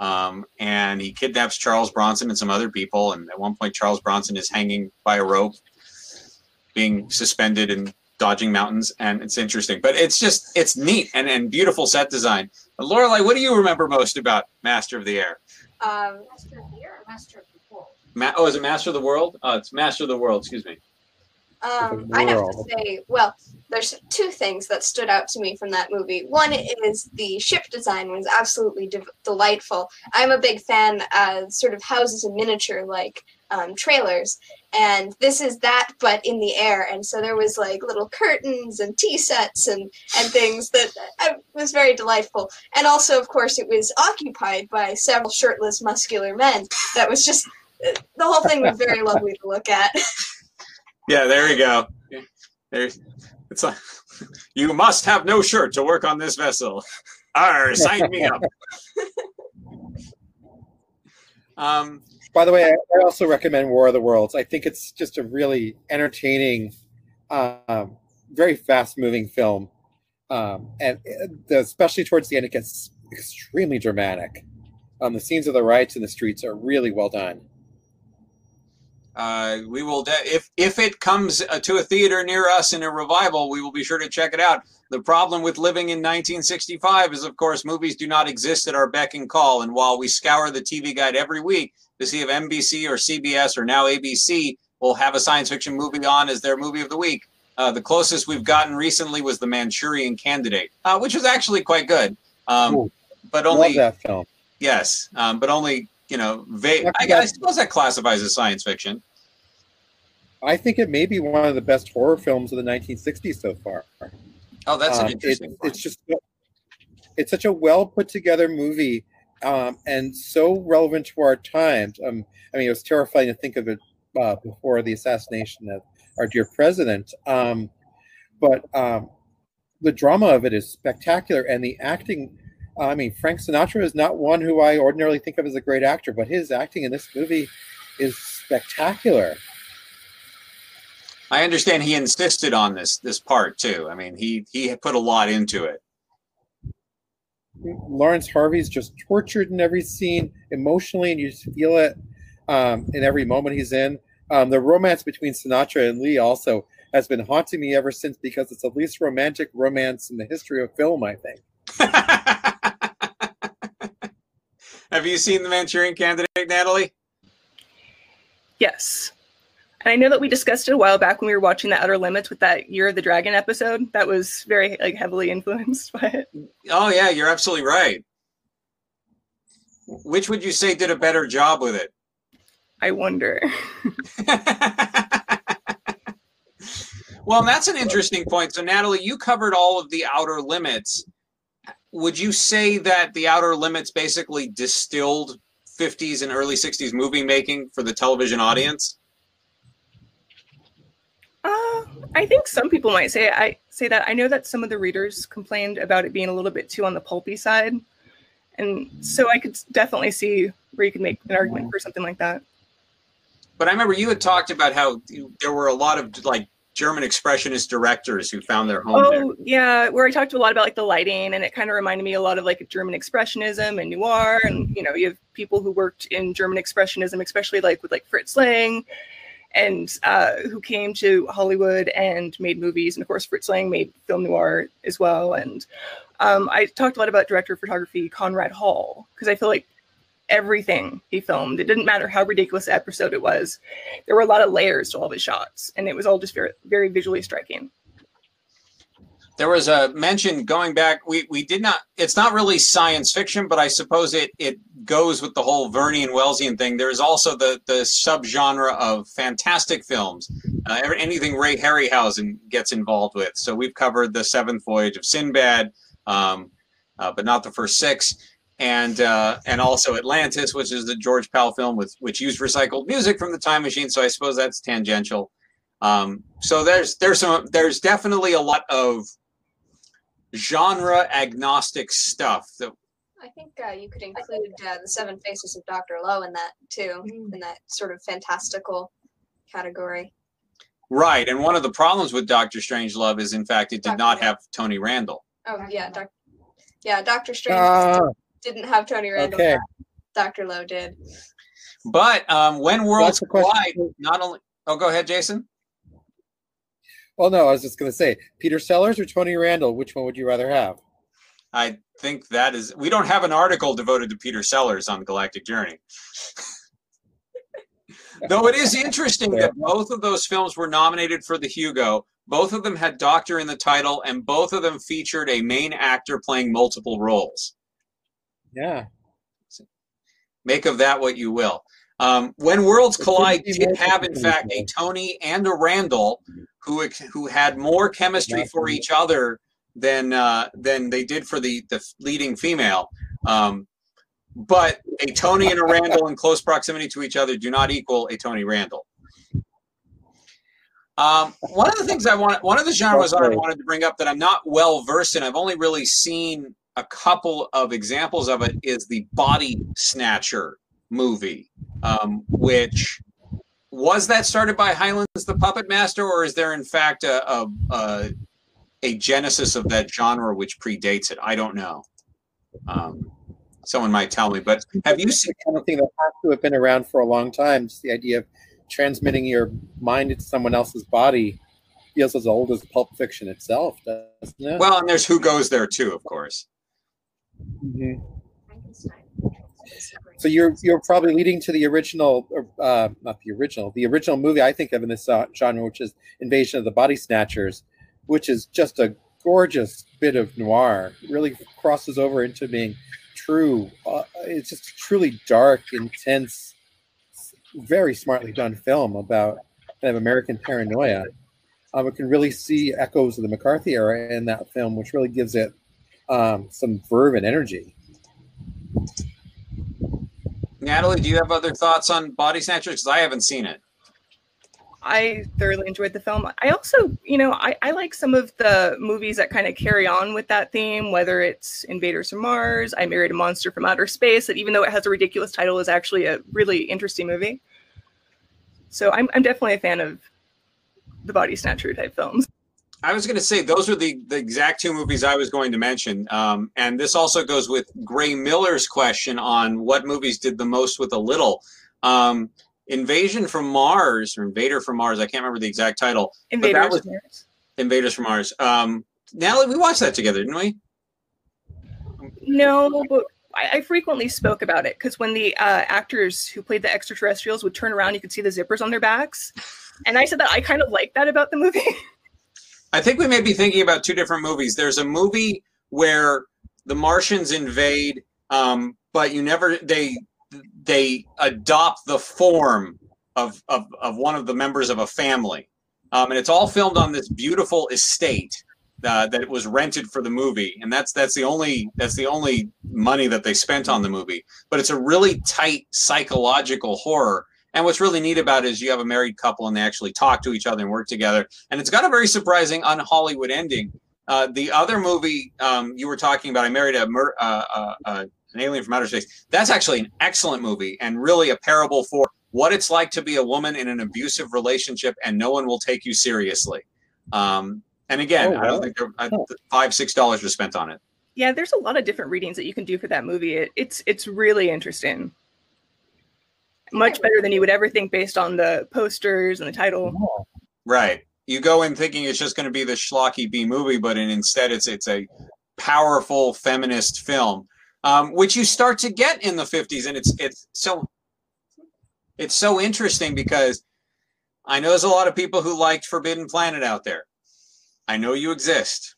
um, and he kidnaps Charles Bronson and some other people. And at one point, Charles Bronson is hanging by a rope, being suspended and dodging mountains. And it's interesting, but it's just, it's neat and, and beautiful set design. But Lorelai, what do you remember most about Master of the Air? Um, Master of the Air or Master of the Ma oh, is it Master of the World? Oh, it's Master of the World, excuse me. Um, I'd have to say, well, there's two things that stood out to me from that movie. One is the ship design was absolutely de delightful. I'm a big fan of sort of houses in miniature, like um, trailers. And this is that, but in the air. And so there was like little curtains and tea sets and, and things that uh, was very delightful. And also, of course, it was occupied by several shirtless, muscular men. That was just... The whole thing was very lovely to look at. Yeah, there you go. There's, it's like, you must have no shirt to work on this vessel. Arr, sign me up. um, By the way, I, I also recommend War of the Worlds. I think it's just a really entertaining, um, very fast-moving film. Um, and especially towards the end, it gets extremely dramatic. Um, the scenes of the riots in the streets are really well done. Uh, we will, if if it comes to a theater near us in a revival, we will be sure to check it out. The problem with living in nineteen sixty-five is, of course, movies do not exist at our beck and call. And while we scour the T V guide every week to see if M B C or C B S or now A B C will have a science fiction movie on as their movie of the week, uh, the closest we've gotten recently was The Manchurian Candidate, uh, which was actually quite good. Um, Ooh, but only love that film. Yes, um, but only you know. I, I suppose that classifies as science fiction. I think it may be one of the best horror films of the nineteen sixties so far. Oh, that's um, an interesting. It, it's just, it's such a well put together movie, um, and so relevant to our times. Um, I mean, it was terrifying to think of it uh, before the assassination of our dear president. Um, but um, the drama of it is spectacular, and the acting. I mean, Frank Sinatra is not one who I ordinarily think of as a great actor, but his acting in this movie is spectacular. I understand he insisted on this this part too. I mean, he he put a lot into it. Lawrence Harvey's just tortured in every scene emotionally, and you just feel it um, in every moment he's in. Um, the romance between Sinatra and Lee also has been haunting me ever since because it's the least romantic romance in the history of film, I think. Have you seen The Manchurian Candidate, Natalie? Yes. And I know that we discussed it a while back when we were watching The Outer Limits with that Year of the Dragon episode. That was very like heavily influenced by it. Oh, yeah, you're absolutely right. Which would you say did a better job with it? I wonder. Well, that's an interesting point. So, Natalie, you covered all of The Outer Limits. Would you say that The Outer Limits basically distilled fifties and early sixties movie making for the television audience? Uh, I think some people might say I say that. I know that some of the readers complained about it being a little bit too on the pulpy side. And so I could definitely see where you could make an argument for something like that. But I remember you had talked about how there were a lot of like German expressionist directors who found their home. Oh, there. Yeah, where I talked a lot about like the lighting, and it kind of reminded me a lot of like German expressionism and noir, and you know, you have people who worked in German expressionism, especially like with like Fritz Lang, and uh, who came to Hollywood and made movies, and of course Fritz Lang made film noir as well. And um, I talked a lot about director of photography Conrad Hall, because I feel like everything he filmed, it didn't matter how ridiculous the episode it was, there were a lot of layers to all of his shots, and it was all just very, very visually striking. There was a mention going back, we we did not, it's not really science fiction, but I suppose it it goes with the whole Vernian Wellesian thing. There is also the the subgenre of fantastic films, uh, anything Ray Harryhausen gets involved with. So we've covered The Seventh Voyage of Sinbad, um, uh, but not the first six. And uh, and also Atlantis, which is the George Pal film, with which used recycled music from The Time Machine. So I suppose that's tangential. Um, so there's there's some there's definitely a lot of genre agnostic stuff that I think uh, you could include uh, the Seven Faces of Doctor Lowe in that too, mm. in that sort of fantastical category. Right, and one of the problems with Doctor Strangelove is, in fact, it did Doctor not have Tony Randall. Oh yeah, doc yeah, Doctor Strangelove uh, didn't have Tony Randall. Okay. Doctor Lowe did. But um, when Worlds Collide, not only. Oh, go ahead, Jason. Well, no, I was just going to say, Peter Sellers or Tony Randall, which one would you rather have? I think that is, we don't have an article devoted to Peter Sellers on Galactic Journey. Though it is interesting that both of those films were nominated for the Hugo. Both of them had Doctor in the title, and both of them featured a main actor playing multiple roles. Yeah. Make of that what you will. Um, when Worlds Collide did have, in fact, a Tony and a Randall who who had more chemistry for each other than uh, than they did for the, the leading female. Um, but a Tony and a Randall in close proximity to each other do not equal a Tony Randall. Um, one of the things I want, one of the genres I wanted to bring up that I'm not well versed in, I've only really seen a couple of examples of it, is the Body Snatcher movie, um, which was that started by Hyland's The Puppet Master, or is there in fact a, a, a, a genesis of that genre which predates it? I don't know. Um, someone might tell me, but have you seen the kind of thing that has to have been around for a long time? Just the idea of transmitting your mind into someone else's body feels as old as Pulp Fiction itself, doesn't it? Well, and there's Who Goes There too, of course. Mm-hmm. So you're you're probably leading to the original, uh, not the original, the original movie I think of in this uh, genre, which is Invasion of the Body Snatchers, which is just a gorgeous bit of noir. It really crosses over into being true. Uh, it's just a truly dark, intense, very smartly done film about kind of American paranoia. Um, we can really see echoes of the McCarthy era in that film, which really gives it um, some verve and energy. Natalie, do you have other thoughts on Body Snatchers? Because I haven't seen it. I thoroughly enjoyed the film. I also, you know, I, I like some of the movies that kind of carry on with that theme, whether it's Invaders from Mars, I Married a Monster from Outer Space, that even though it has a ridiculous title, is actually a really interesting movie. So I'm, I'm definitely a fan of the Body Snatcher type films. I was going to say those are the, the exact two movies I was going to mention. Um, and this also goes with Gray Miller's question on what movies did the most with a little. Um, Invasion from Mars, or Invader from Mars, I can't remember the exact title. Invaders was, from Mars. Invaders from Mars. Um, Natalie, we watched that together, didn't we? No, but I, I frequently spoke about it because when the uh, actors who played the extraterrestrials would turn around, you could see the zippers on their backs. And I said that I kind of like that about the movie. I think we may be thinking about two different movies. There's a movie where the Martians invade, um, but you never they they adopt the form of of, of one of the members of a family, um, and it's all filmed on this beautiful estate uh, that was rented for the movie, and that's that's the only that's the only money that they spent on the movie. But it's a really tight psychological horror. And what's really neat about it is you have a married couple and they actually talk to each other and work together. And it's got a very surprising un-Hollywood ending. Uh, the other movie um, you were talking about, I Married a Mur uh, uh, uh, an Alien from Outer Space, that's actually an excellent movie and really a parable for what it's like to be a woman in an abusive relationship and no one will take you seriously. Um, and again, oh, wow. I don't think I, five, six dollars was spent on it. Yeah, there's a lot of different readings that you can do for that movie. It, it's, it's really interesting. Much better than you would ever think based on the posters and the title. Right. You go in thinking it's just going to be the schlocky B movie, but in, instead it's it's a powerful feminist film, um, which you start to get in the fifties. And it's it's so it's so interesting because I know there's a lot of people who liked Forbidden Planet out there. I know you exist,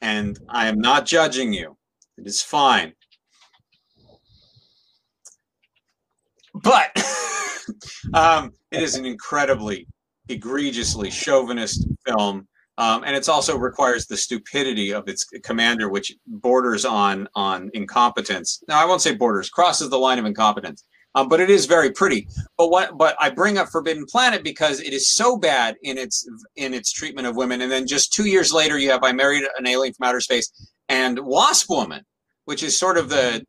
and I am not judging you. It is fine. But um, it is an incredibly, egregiously chauvinist film, um, and it also requires the stupidity of its commander, which borders on on incompetence. Now, I won't say borders, crosses the line of incompetence, um, but it is very pretty. But what? But I bring up Forbidden Planet because it is so bad in its in its treatment of women, and then just two years later, you have I Married an Alien from Outer Space and Wasp Woman, which is sort of the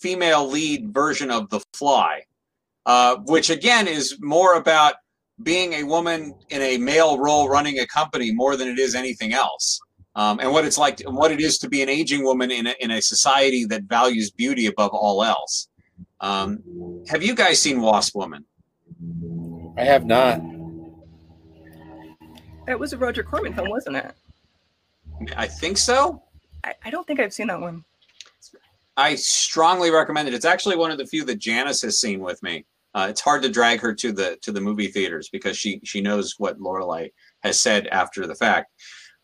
female lead version of The Fly, uh, which again is more about being a woman in a male role running a company more than it is anything else. Um, and what it's like, to, what it is to be an aging woman in a, in a society that values beauty above all else. Um, have you guys seen Wasp Woman? I have not. That was a Roger Corman film, wasn't it? I think so. I, I don't think I've seen that one. I strongly recommend it. It's actually one of the few that Janice has seen with me. Uh, it's hard to drag her to the to the movie theaters because she she knows what Lorelai has said after the fact.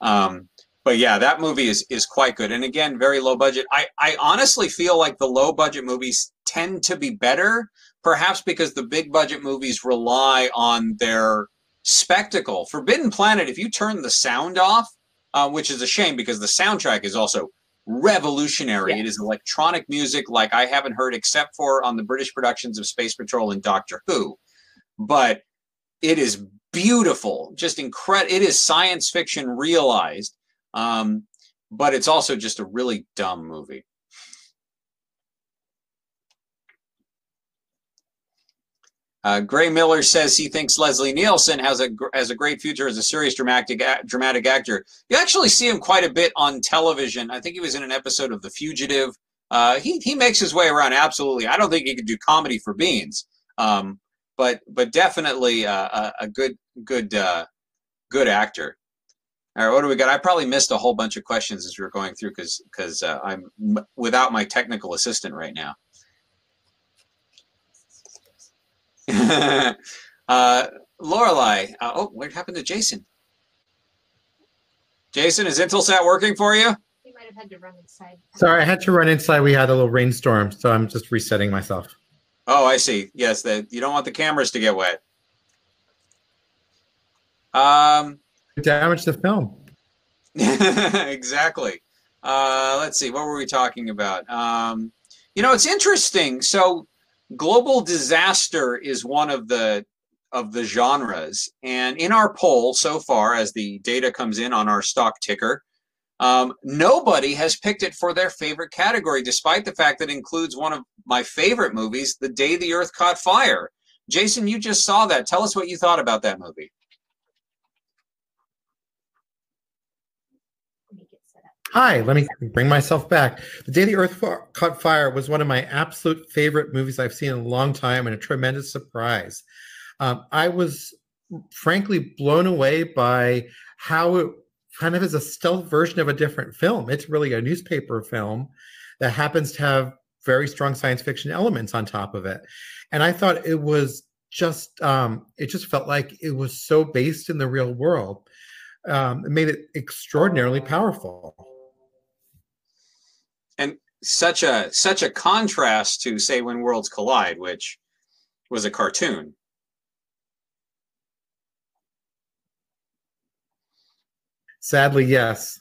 Um, but yeah, that movie is is quite good. And again, very low budget. I, I honestly feel like the low budget movies tend to be better, perhaps because the big budget movies rely on their spectacle. Forbidden Planet, if you turn the sound off, uh, which is a shame because the soundtrack is also revolutionary. Yeah. It is electronic music like I haven't heard except for on the British productions of Space Patrol and Doctor Who, but it is beautiful, just incredible. It is science fiction realized, um, but it's also just a really dumb movie. Uh, Gray Miller says he thinks Leslie Nielsen has a has a great future as a serious dramatic dramatic actor. You actually see him quite a bit on television. I think he was in an episode of The Fugitive. Uh, he he makes his way around absolutely. I don't think he could do comedy for beans, um, but but definitely uh, a, a good good uh, good actor. All right, what do we got? I probably missed a whole bunch of questions as we were going through because because uh, I'm m without my technical assistant right now. uh, Lorelai, uh, oh, what happened to Jason? Jason, is Intelsat working for you? He might have had to run inside. Sorry, I had to run inside. We had a little rainstorm, so I'm just resetting myself. Oh, I see. Yes, the, you don't want the cameras to get wet. Um, damage the film. Exactly. Uh, let's see. What were we talking about? Um, you know, it's interesting. So global disaster is one of the of the genres, and in our poll so far, as the data comes in on our stock ticker, um, nobody has picked it for their favorite category, despite the fact that it includes one of my favorite movies, The Day the Earth Caught Fire. Jason, you just saw that. Tell us what you thought about that movie. Hi, let me bring myself back. The Day the Earth Caught Fire was one of my absolute favorite movies I've seen in a long time, and a tremendous surprise. Um, I was frankly blown away by how it kind of is a stealth version of a different film. It's really a newspaper film that happens to have very strong science fiction elements on top of it. And I thought it was just, um, it just felt like it was so based in the real world. Um, it made it extraordinarily powerful. And such a such a contrast to, say, When Worlds Collide, which was a cartoon. Sadly, yes.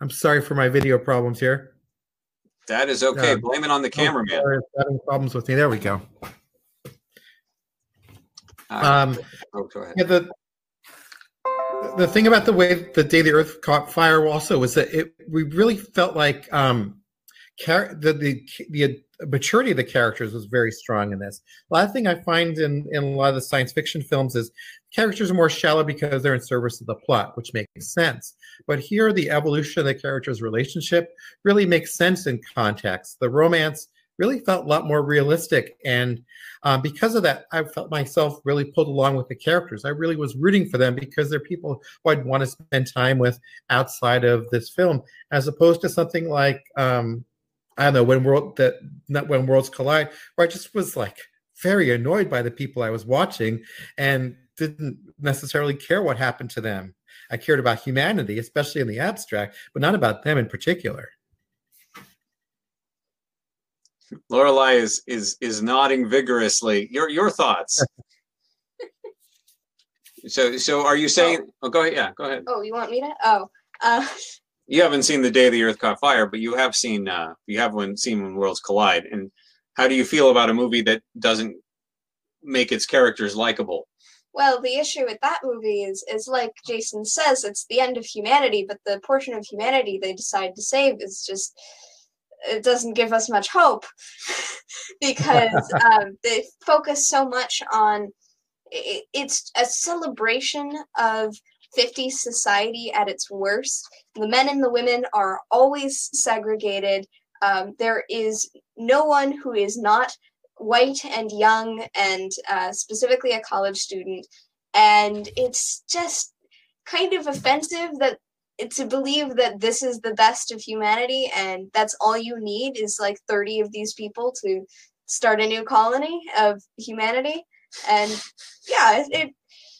I'm sorry for my video problems here. That is okay. Um, Blame it on the cameraman. I'm having problems with me. There we go. Um, oh, go ahead. Yeah, the, the thing about the way The Day the Earth Caught Fire also was that it we really felt like um, The, the the maturity of the characters was very strong in this. The last thing I find in, in a lot of the science fiction films is characters are more shallow because they're in service of the plot, which makes sense. But here, the evolution of the characters' relationship really makes sense in context. The romance really felt a lot more realistic, and um, because of that, I felt myself really pulled along with the characters. I really was rooting for them because they're people who I'd want to spend time with outside of this film, as opposed to something like um, I don't know, when world that not When Worlds Collide, where I just was like very annoyed by the people I was watching and didn't necessarily care what happened to them. I cared about humanity, especially in the abstract, but not about them in particular. Lorelai is is is nodding vigorously. Your your thoughts. so so are you saying? Oh. Oh, go ahead. Yeah, go ahead. Oh, you want me to? Oh. Uh. You haven't seen The Day the Earth Caught Fire, but you have seen uh, you have when, seen When Worlds Collide. And how do you feel about a movie that doesn't make its characters likable? Well, the issue with that movie is, is like Jason says, it's the end of humanity, but the portion of humanity they decide to save is just it doesn't give us much hope because um, they focus so much on it, it's a celebration of fifties society at its worst. The men and the women are always segregated. Um, there is no one who is not white and young and uh, specifically a college student. And it's just kind of offensive that to believe that this is the best of humanity and that's all you need is like thirty of these people to start a new colony of humanity. And yeah, it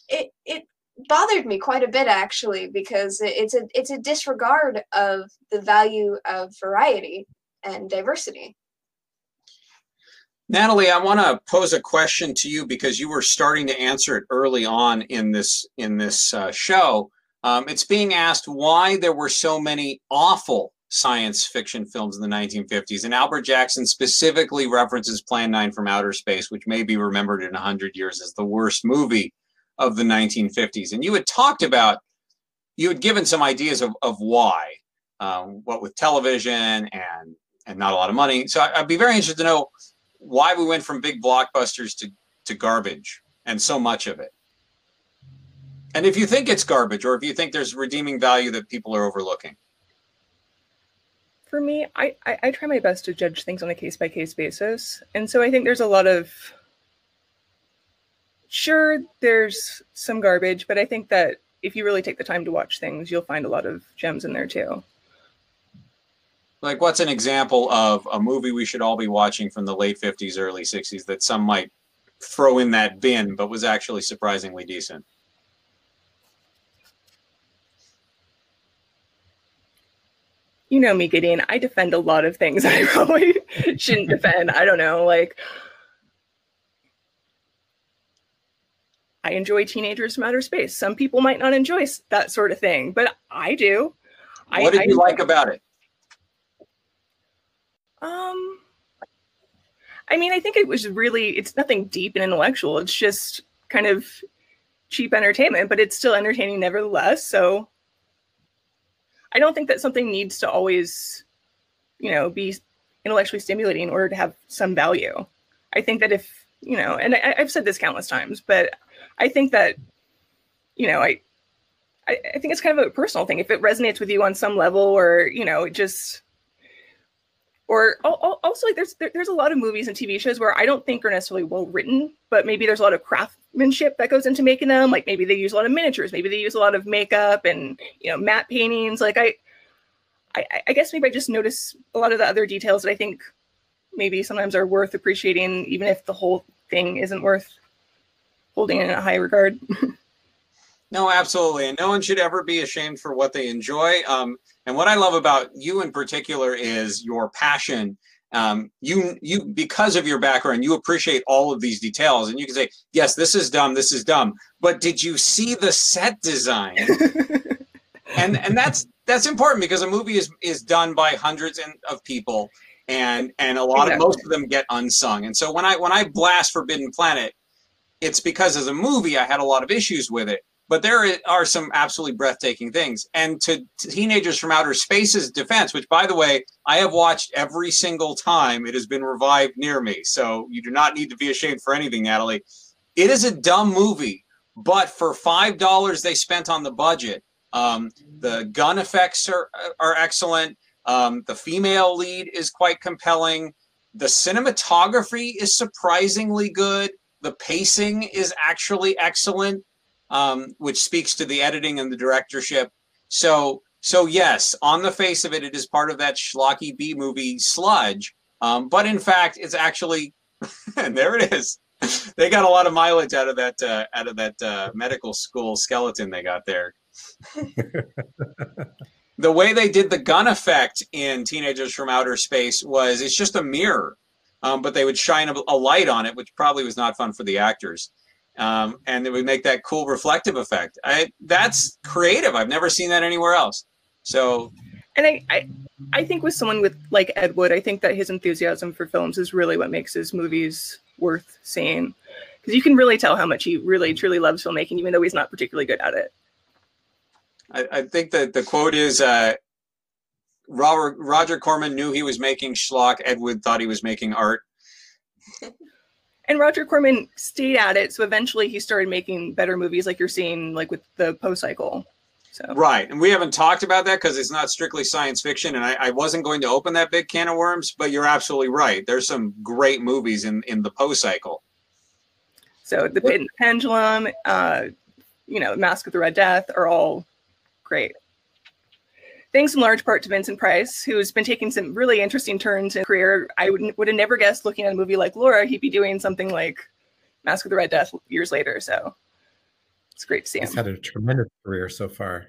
it it bothered me quite a bit actually, because it's a it's a disregard of the value of variety and diversity. Natalie, I want to pose a question to you because you were starting to answer it early on in this in this uh, show. Um, it's being asked why there were so many awful science fiction films in the nineteen fifties, and Albert Jackson specifically references Plan nine from Outer Space, which may be remembered in a hundred years as the worst movie of the nineteen fifties. And you had talked about, you had given some ideas of, of why, um, what with television and, and not a lot of money. So I, I'd be very interested to know why we went from big blockbusters to, to garbage and so much of it. And if you think it's garbage, or if you think there's redeeming value that people are overlooking. For me, I, I, I try my best to judge things on a case-by-case basis. And so I think there's a lot of, sure, there's some garbage, but I think that if you really take the time to watch things, you'll find a lot of gems in there too. Like, what's an example of a movie we should all be watching from the late fifties, early sixties that some might throw in that bin, but was actually surprisingly decent? You know me, Gideon, I defend a lot of things I probably shouldn't defend. I don't know, like, I enjoy Teenagers from Outer Space. Some people might not enjoy that sort of thing, but I do. What did I, you I, like about it? Um, I mean, I think it was really, it's nothing deep and intellectual. It's just kind of cheap entertainment, but it's still entertaining nevertheless, so I don't think that something needs to always, you know, be intellectually stimulating in order to have some value. I think that if, you know, and I, I've said this countless times, but I think that, you know, I, I, I think it's kind of a personal thing. If it resonates with you on some level, or, you know, it just, or also like there's, there, there's a lot of movies and T V shows where I don't think are necessarily well written, but maybe there's a lot of craftsmanship that goes into making them. Like maybe they use a lot of miniatures, maybe they use a lot of makeup and, you know, matte paintings. Like I, I, I guess maybe I just notice a lot of the other details that I think maybe sometimes are worth appreciating, even if the whole thing isn't worth holding in a high regard. No, absolutely. And no one should ever be ashamed for what they enjoy. Um, and what I love about you in particular is your passion. Um, you, you, because of your background, you appreciate all of these details, and you can say, yes, this is dumb, this is dumb, but did you see the set design? and and that's, that's important, because a movie is, is done by hundreds of people, and, and a lot exactly. of, most of them get unsung. And so when I, when I blast Forbidden Planet, it's because as a movie, I had a lot of issues with it. But there are some absolutely breathtaking things. And to, to Teenagers from Outer Space's defense, which, by the way, I have watched every single time it has been revived near me, so you do not need to be ashamed for anything, Natalie. It is a dumb movie, but for five dollars they spent on the budget, um, the gun effects are, are excellent. Um, the female lead is quite compelling. The cinematography is surprisingly good. The pacing is actually excellent. Um, which speaks to the editing and the directorship. So, so yes, on the face of it, it is part of that schlocky B movie sludge. Um, but in fact, it's actually, and there it is. They got a lot of mileage out of that, uh, out of that uh, medical school skeleton they got there. The way they did the gun effect in Teenagers from Outer Space was, it's just a mirror, um, but they would shine a, a light on it, which probably was not fun for the actors. Um, and it would make that cool reflective effect. I, that's creative. I've never seen that anywhere else. So, and I, I, I think with someone with like Ed Wood, I think that his enthusiasm for films is really what makes his movies worth seeing, because you can really tell how much he really truly loves filmmaking, even though he's not particularly good at it. I, I think that the quote is, uh, Robert, Roger Corman knew he was making schlock. Ed Wood thought he was making art. And Roger Corman stayed at it, so eventually he started making better movies, like you're seeing, like with the Poe cycle. So. Right, and we haven't talked about that because it's not strictly science fiction, and I, I wasn't going to open that big can of worms, but you're absolutely right. There's some great movies in, in the Poe cycle. So The Pit and the Pendulum, uh, you know, Mask of the Red Death are all great. Thanks in large part to Vincent Price, who has been taking some really interesting turns in his career. I would, would have never guessed looking at a movie like Laura, he'd be doing something like Mask of the Red Death years later. So it's great to see him. He's had a tremendous career so far.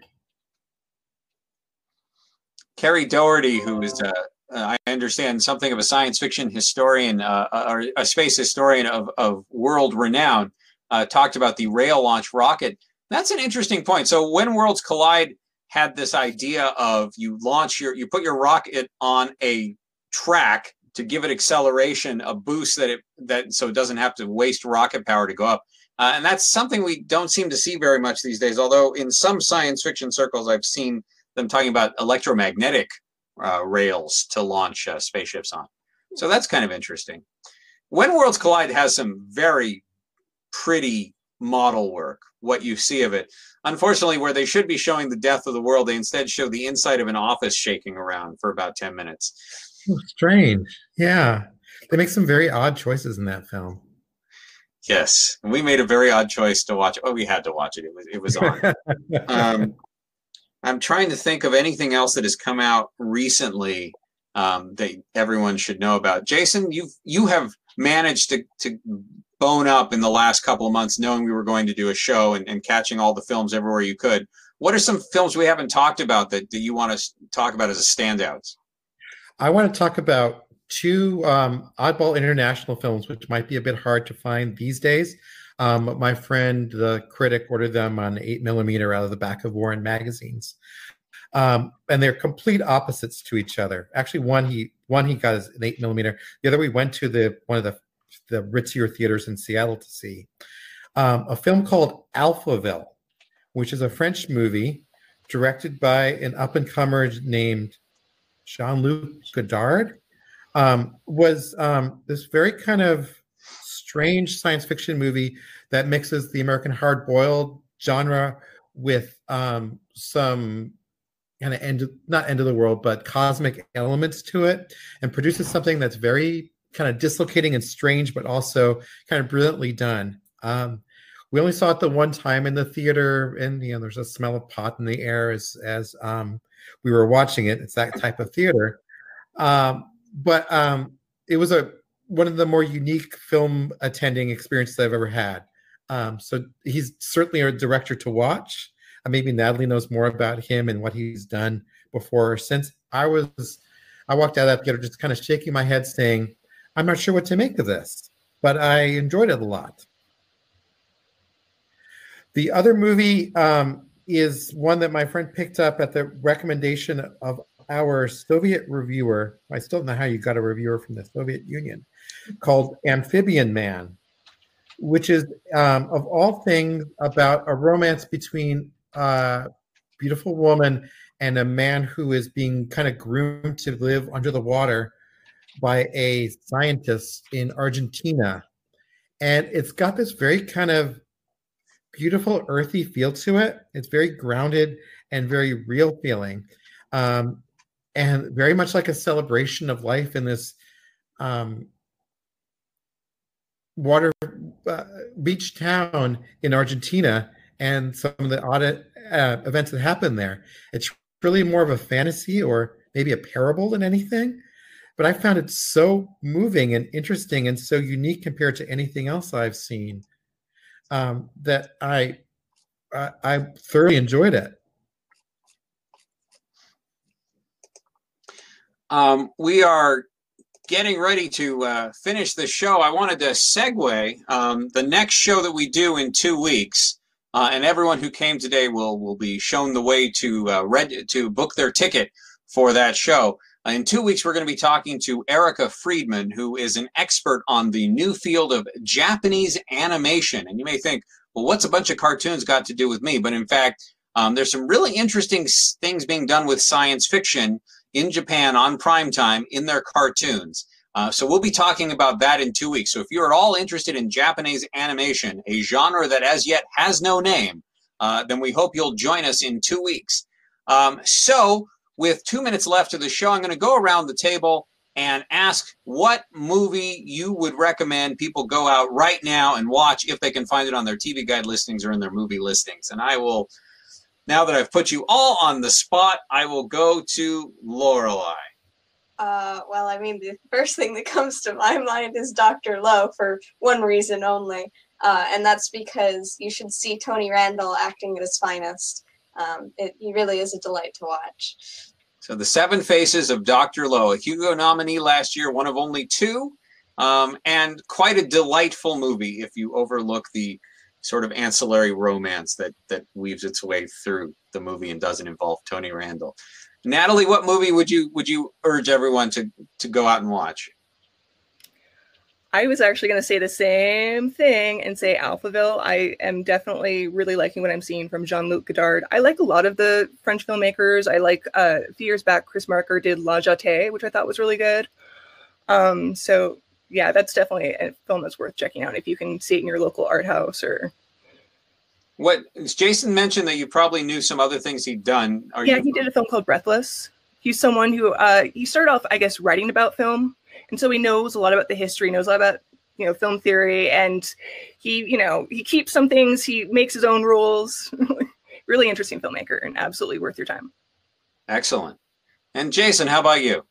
Kerry Doherty, who is, uh, uh, I understand, something of a science fiction historian, uh, or a space historian of, of world renown, uh, talked about the rail launch rocket. That's an interesting point. So When Worlds Collide had this idea of you launch your, you put your rocket on a track to give it acceleration, a boost that it, that so it doesn't have to waste rocket power to go up. Uh, and that's something we don't seem to see very much these days. Although in some science fiction circles, I've seen them talking about electromagnetic uh, rails to launch uh, spaceships on. So that's kind of interesting. When Worlds Collide has some very pretty model work, what you see of it. Unfortunately, where they should be showing the death of the world, they instead show the inside of an office shaking around for about ten minutes. Oh, strange. Yeah. They make some very odd choices in that film. Yes. And we made a very odd choice to watch. Oh, we had to watch it. It was, it was on. um, I'm trying to think of anything else that has come out recently um, that everyone should know about. Jason, you've, you have managed to, to bone up in the last couple of months, knowing we were going to do a show and, and catching all the films everywhere you could. What are some films we haven't talked about that, that you want to talk about as a standouts? I want to talk about two um, oddball international films, which might be a bit hard to find these days. Um, my friend, the critic, ordered them on eight millimeter out of the back of Warren magazines. Um, and they're complete opposites to each other. Actually, one he one he got is an eight millimeter. The other we went to the one of the the ritzier theaters in Seattle to see, um, a film called Alphaville, which is a French movie directed by an up-and-comer named Jean-Luc Godard, um, was um, this very kind of strange science fiction movie that mixes the American hard-boiled genre with um, some kind of end, not end of the world, but cosmic elements to it, and produces something that's very kind of dislocating and strange, but also kind of brilliantly done. Um, we only saw it the one time in the theater, and you know, there's a smell of pot in the air as as um, we were watching it. It's that type of theater, um, but um, it was a one of the more unique film attending experiences I've ever had. Um, so he's certainly a director to watch. Uh, maybe Natalie knows more about him and what he's done before or since. I was, I walked out of that theater just kind of shaking my head, saying, I'm not sure what to make of this, but I enjoyed it a lot. The other movie um, is one that my friend picked up at the recommendation of our Soviet reviewer. I still don't know how you got a reviewer from the Soviet Union, called Amphibian Man, which is, um, of all things, about a romance between a beautiful woman and a man who is being kind of groomed to live under the water by a scientist in Argentina. And it's got this very kind of beautiful earthy feel to it. It's very grounded and very real feeling. Um, and very much like a celebration of life in this um, water uh, beach town in Argentina and some of the odd uh, events that happen there. It's really more of a fantasy or maybe a parable than anything. But I found it so moving and interesting and so unique compared to anything else I've seen um, that I, I I thoroughly enjoyed it. Um, we are getting ready to uh, finish the show. I wanted to segue um, the next show that we do in two weeks, uh, and everyone who came today will will be shown the way to uh, red, to book their ticket for that show. In two weeks, we're going to be talking to Erica Friedman, who is an expert on the new field of Japanese animation. And you may think, well, what's a bunch of cartoons got to do with me? But in fact, um, there's some really interesting things being done with science fiction in Japan on primetime in their cartoons. Uh, so we'll be talking about that in two weeks. So if you're at all interested in Japanese animation, a genre that as yet has no name, uh, then we hope you'll join us in two weeks. Um, so with two minutes left of the show, I'm going to go around the table and ask what movie you would recommend people go out right now and watch if they can find it on their T V guide listings or in their movie listings. And I will, now that I've put you all on the spot, I will go to Lorelai. Uh, well, I mean, the first thing that comes to my mind is Doctor Lowe for one reason only, uh, and that's because you should see Tony Randall acting at his finest. Um, it, he really is a delight to watch. So the Seven Faces of Doctor Lowe, a Hugo nominee last year, one of only two, um, and quite a delightful movie if you overlook the sort of ancillary romance that, that weaves its way through the movie and doesn't involve Tony Randall. Natalie, what movie would you would you urge everyone to, to go out and watch? I was actually going to say the same thing and say Alphaville. I am definitely really liking what I'm seeing from Jean-Luc Godard. I like a lot of the French filmmakers. I like, uh, a few years back, Chris Marker did La Jetée, which I thought was really good. Um, so, yeah, that's definitely a film that's worth checking out if you can see it in your local art house or... What Jason mentioned that you probably knew some other things he'd done. Are yeah, you... he did a film called Breathless. He's someone who, uh, he started off, I guess, writing about film. And so he knows a lot about the history, knows a lot about, you know, film theory. And he, you know, he keeps some things. He makes his own rules. Really interesting filmmaker and absolutely worth your time. Excellent. And Jason, how about you?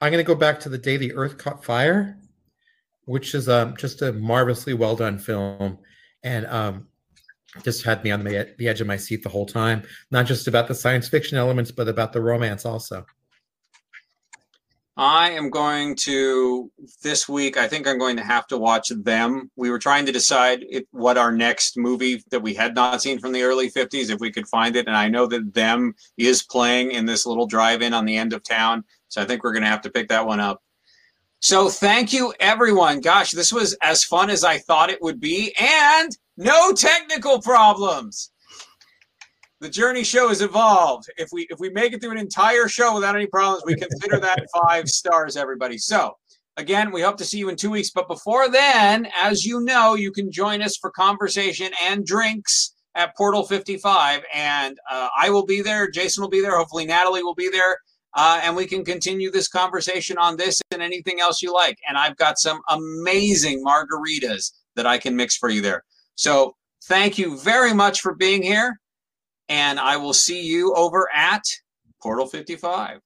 I'm going to go back to The Day the Earth Caught Fire, which is um, just a marvelously well-done film. And um, just had me on the, the edge of my seat the whole time. Not just about the science fiction elements, but about the romance also. I am going to, this week, I think I'm going to have to watch Them. We were trying to decide if, what our next movie that we had not seen from the early fifties, if we could find it. And I know that Them is playing in this little drive-in on the end of town. So I think we're going to have to pick that one up. So thank you, everyone. Gosh, this was as fun as I thought it would be, and no technical problems. The Journey Show has evolved. If we if we make it through an entire show without any problems, we consider that five stars, everybody. So, again, we hope to see you in two weeks. But before then, as you know, you can join us for conversation and drinks at Portal fifty-five. And uh, I will be there. Jason will be there. Hopefully, Natalie will be there. Uh, and we can continue this conversation on this and anything else you like. And I've got some amazing margaritas that I can mix for you there. So thank you very much for being here. And I will see you over at Portal fifty-five.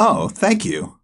Oh, thank you.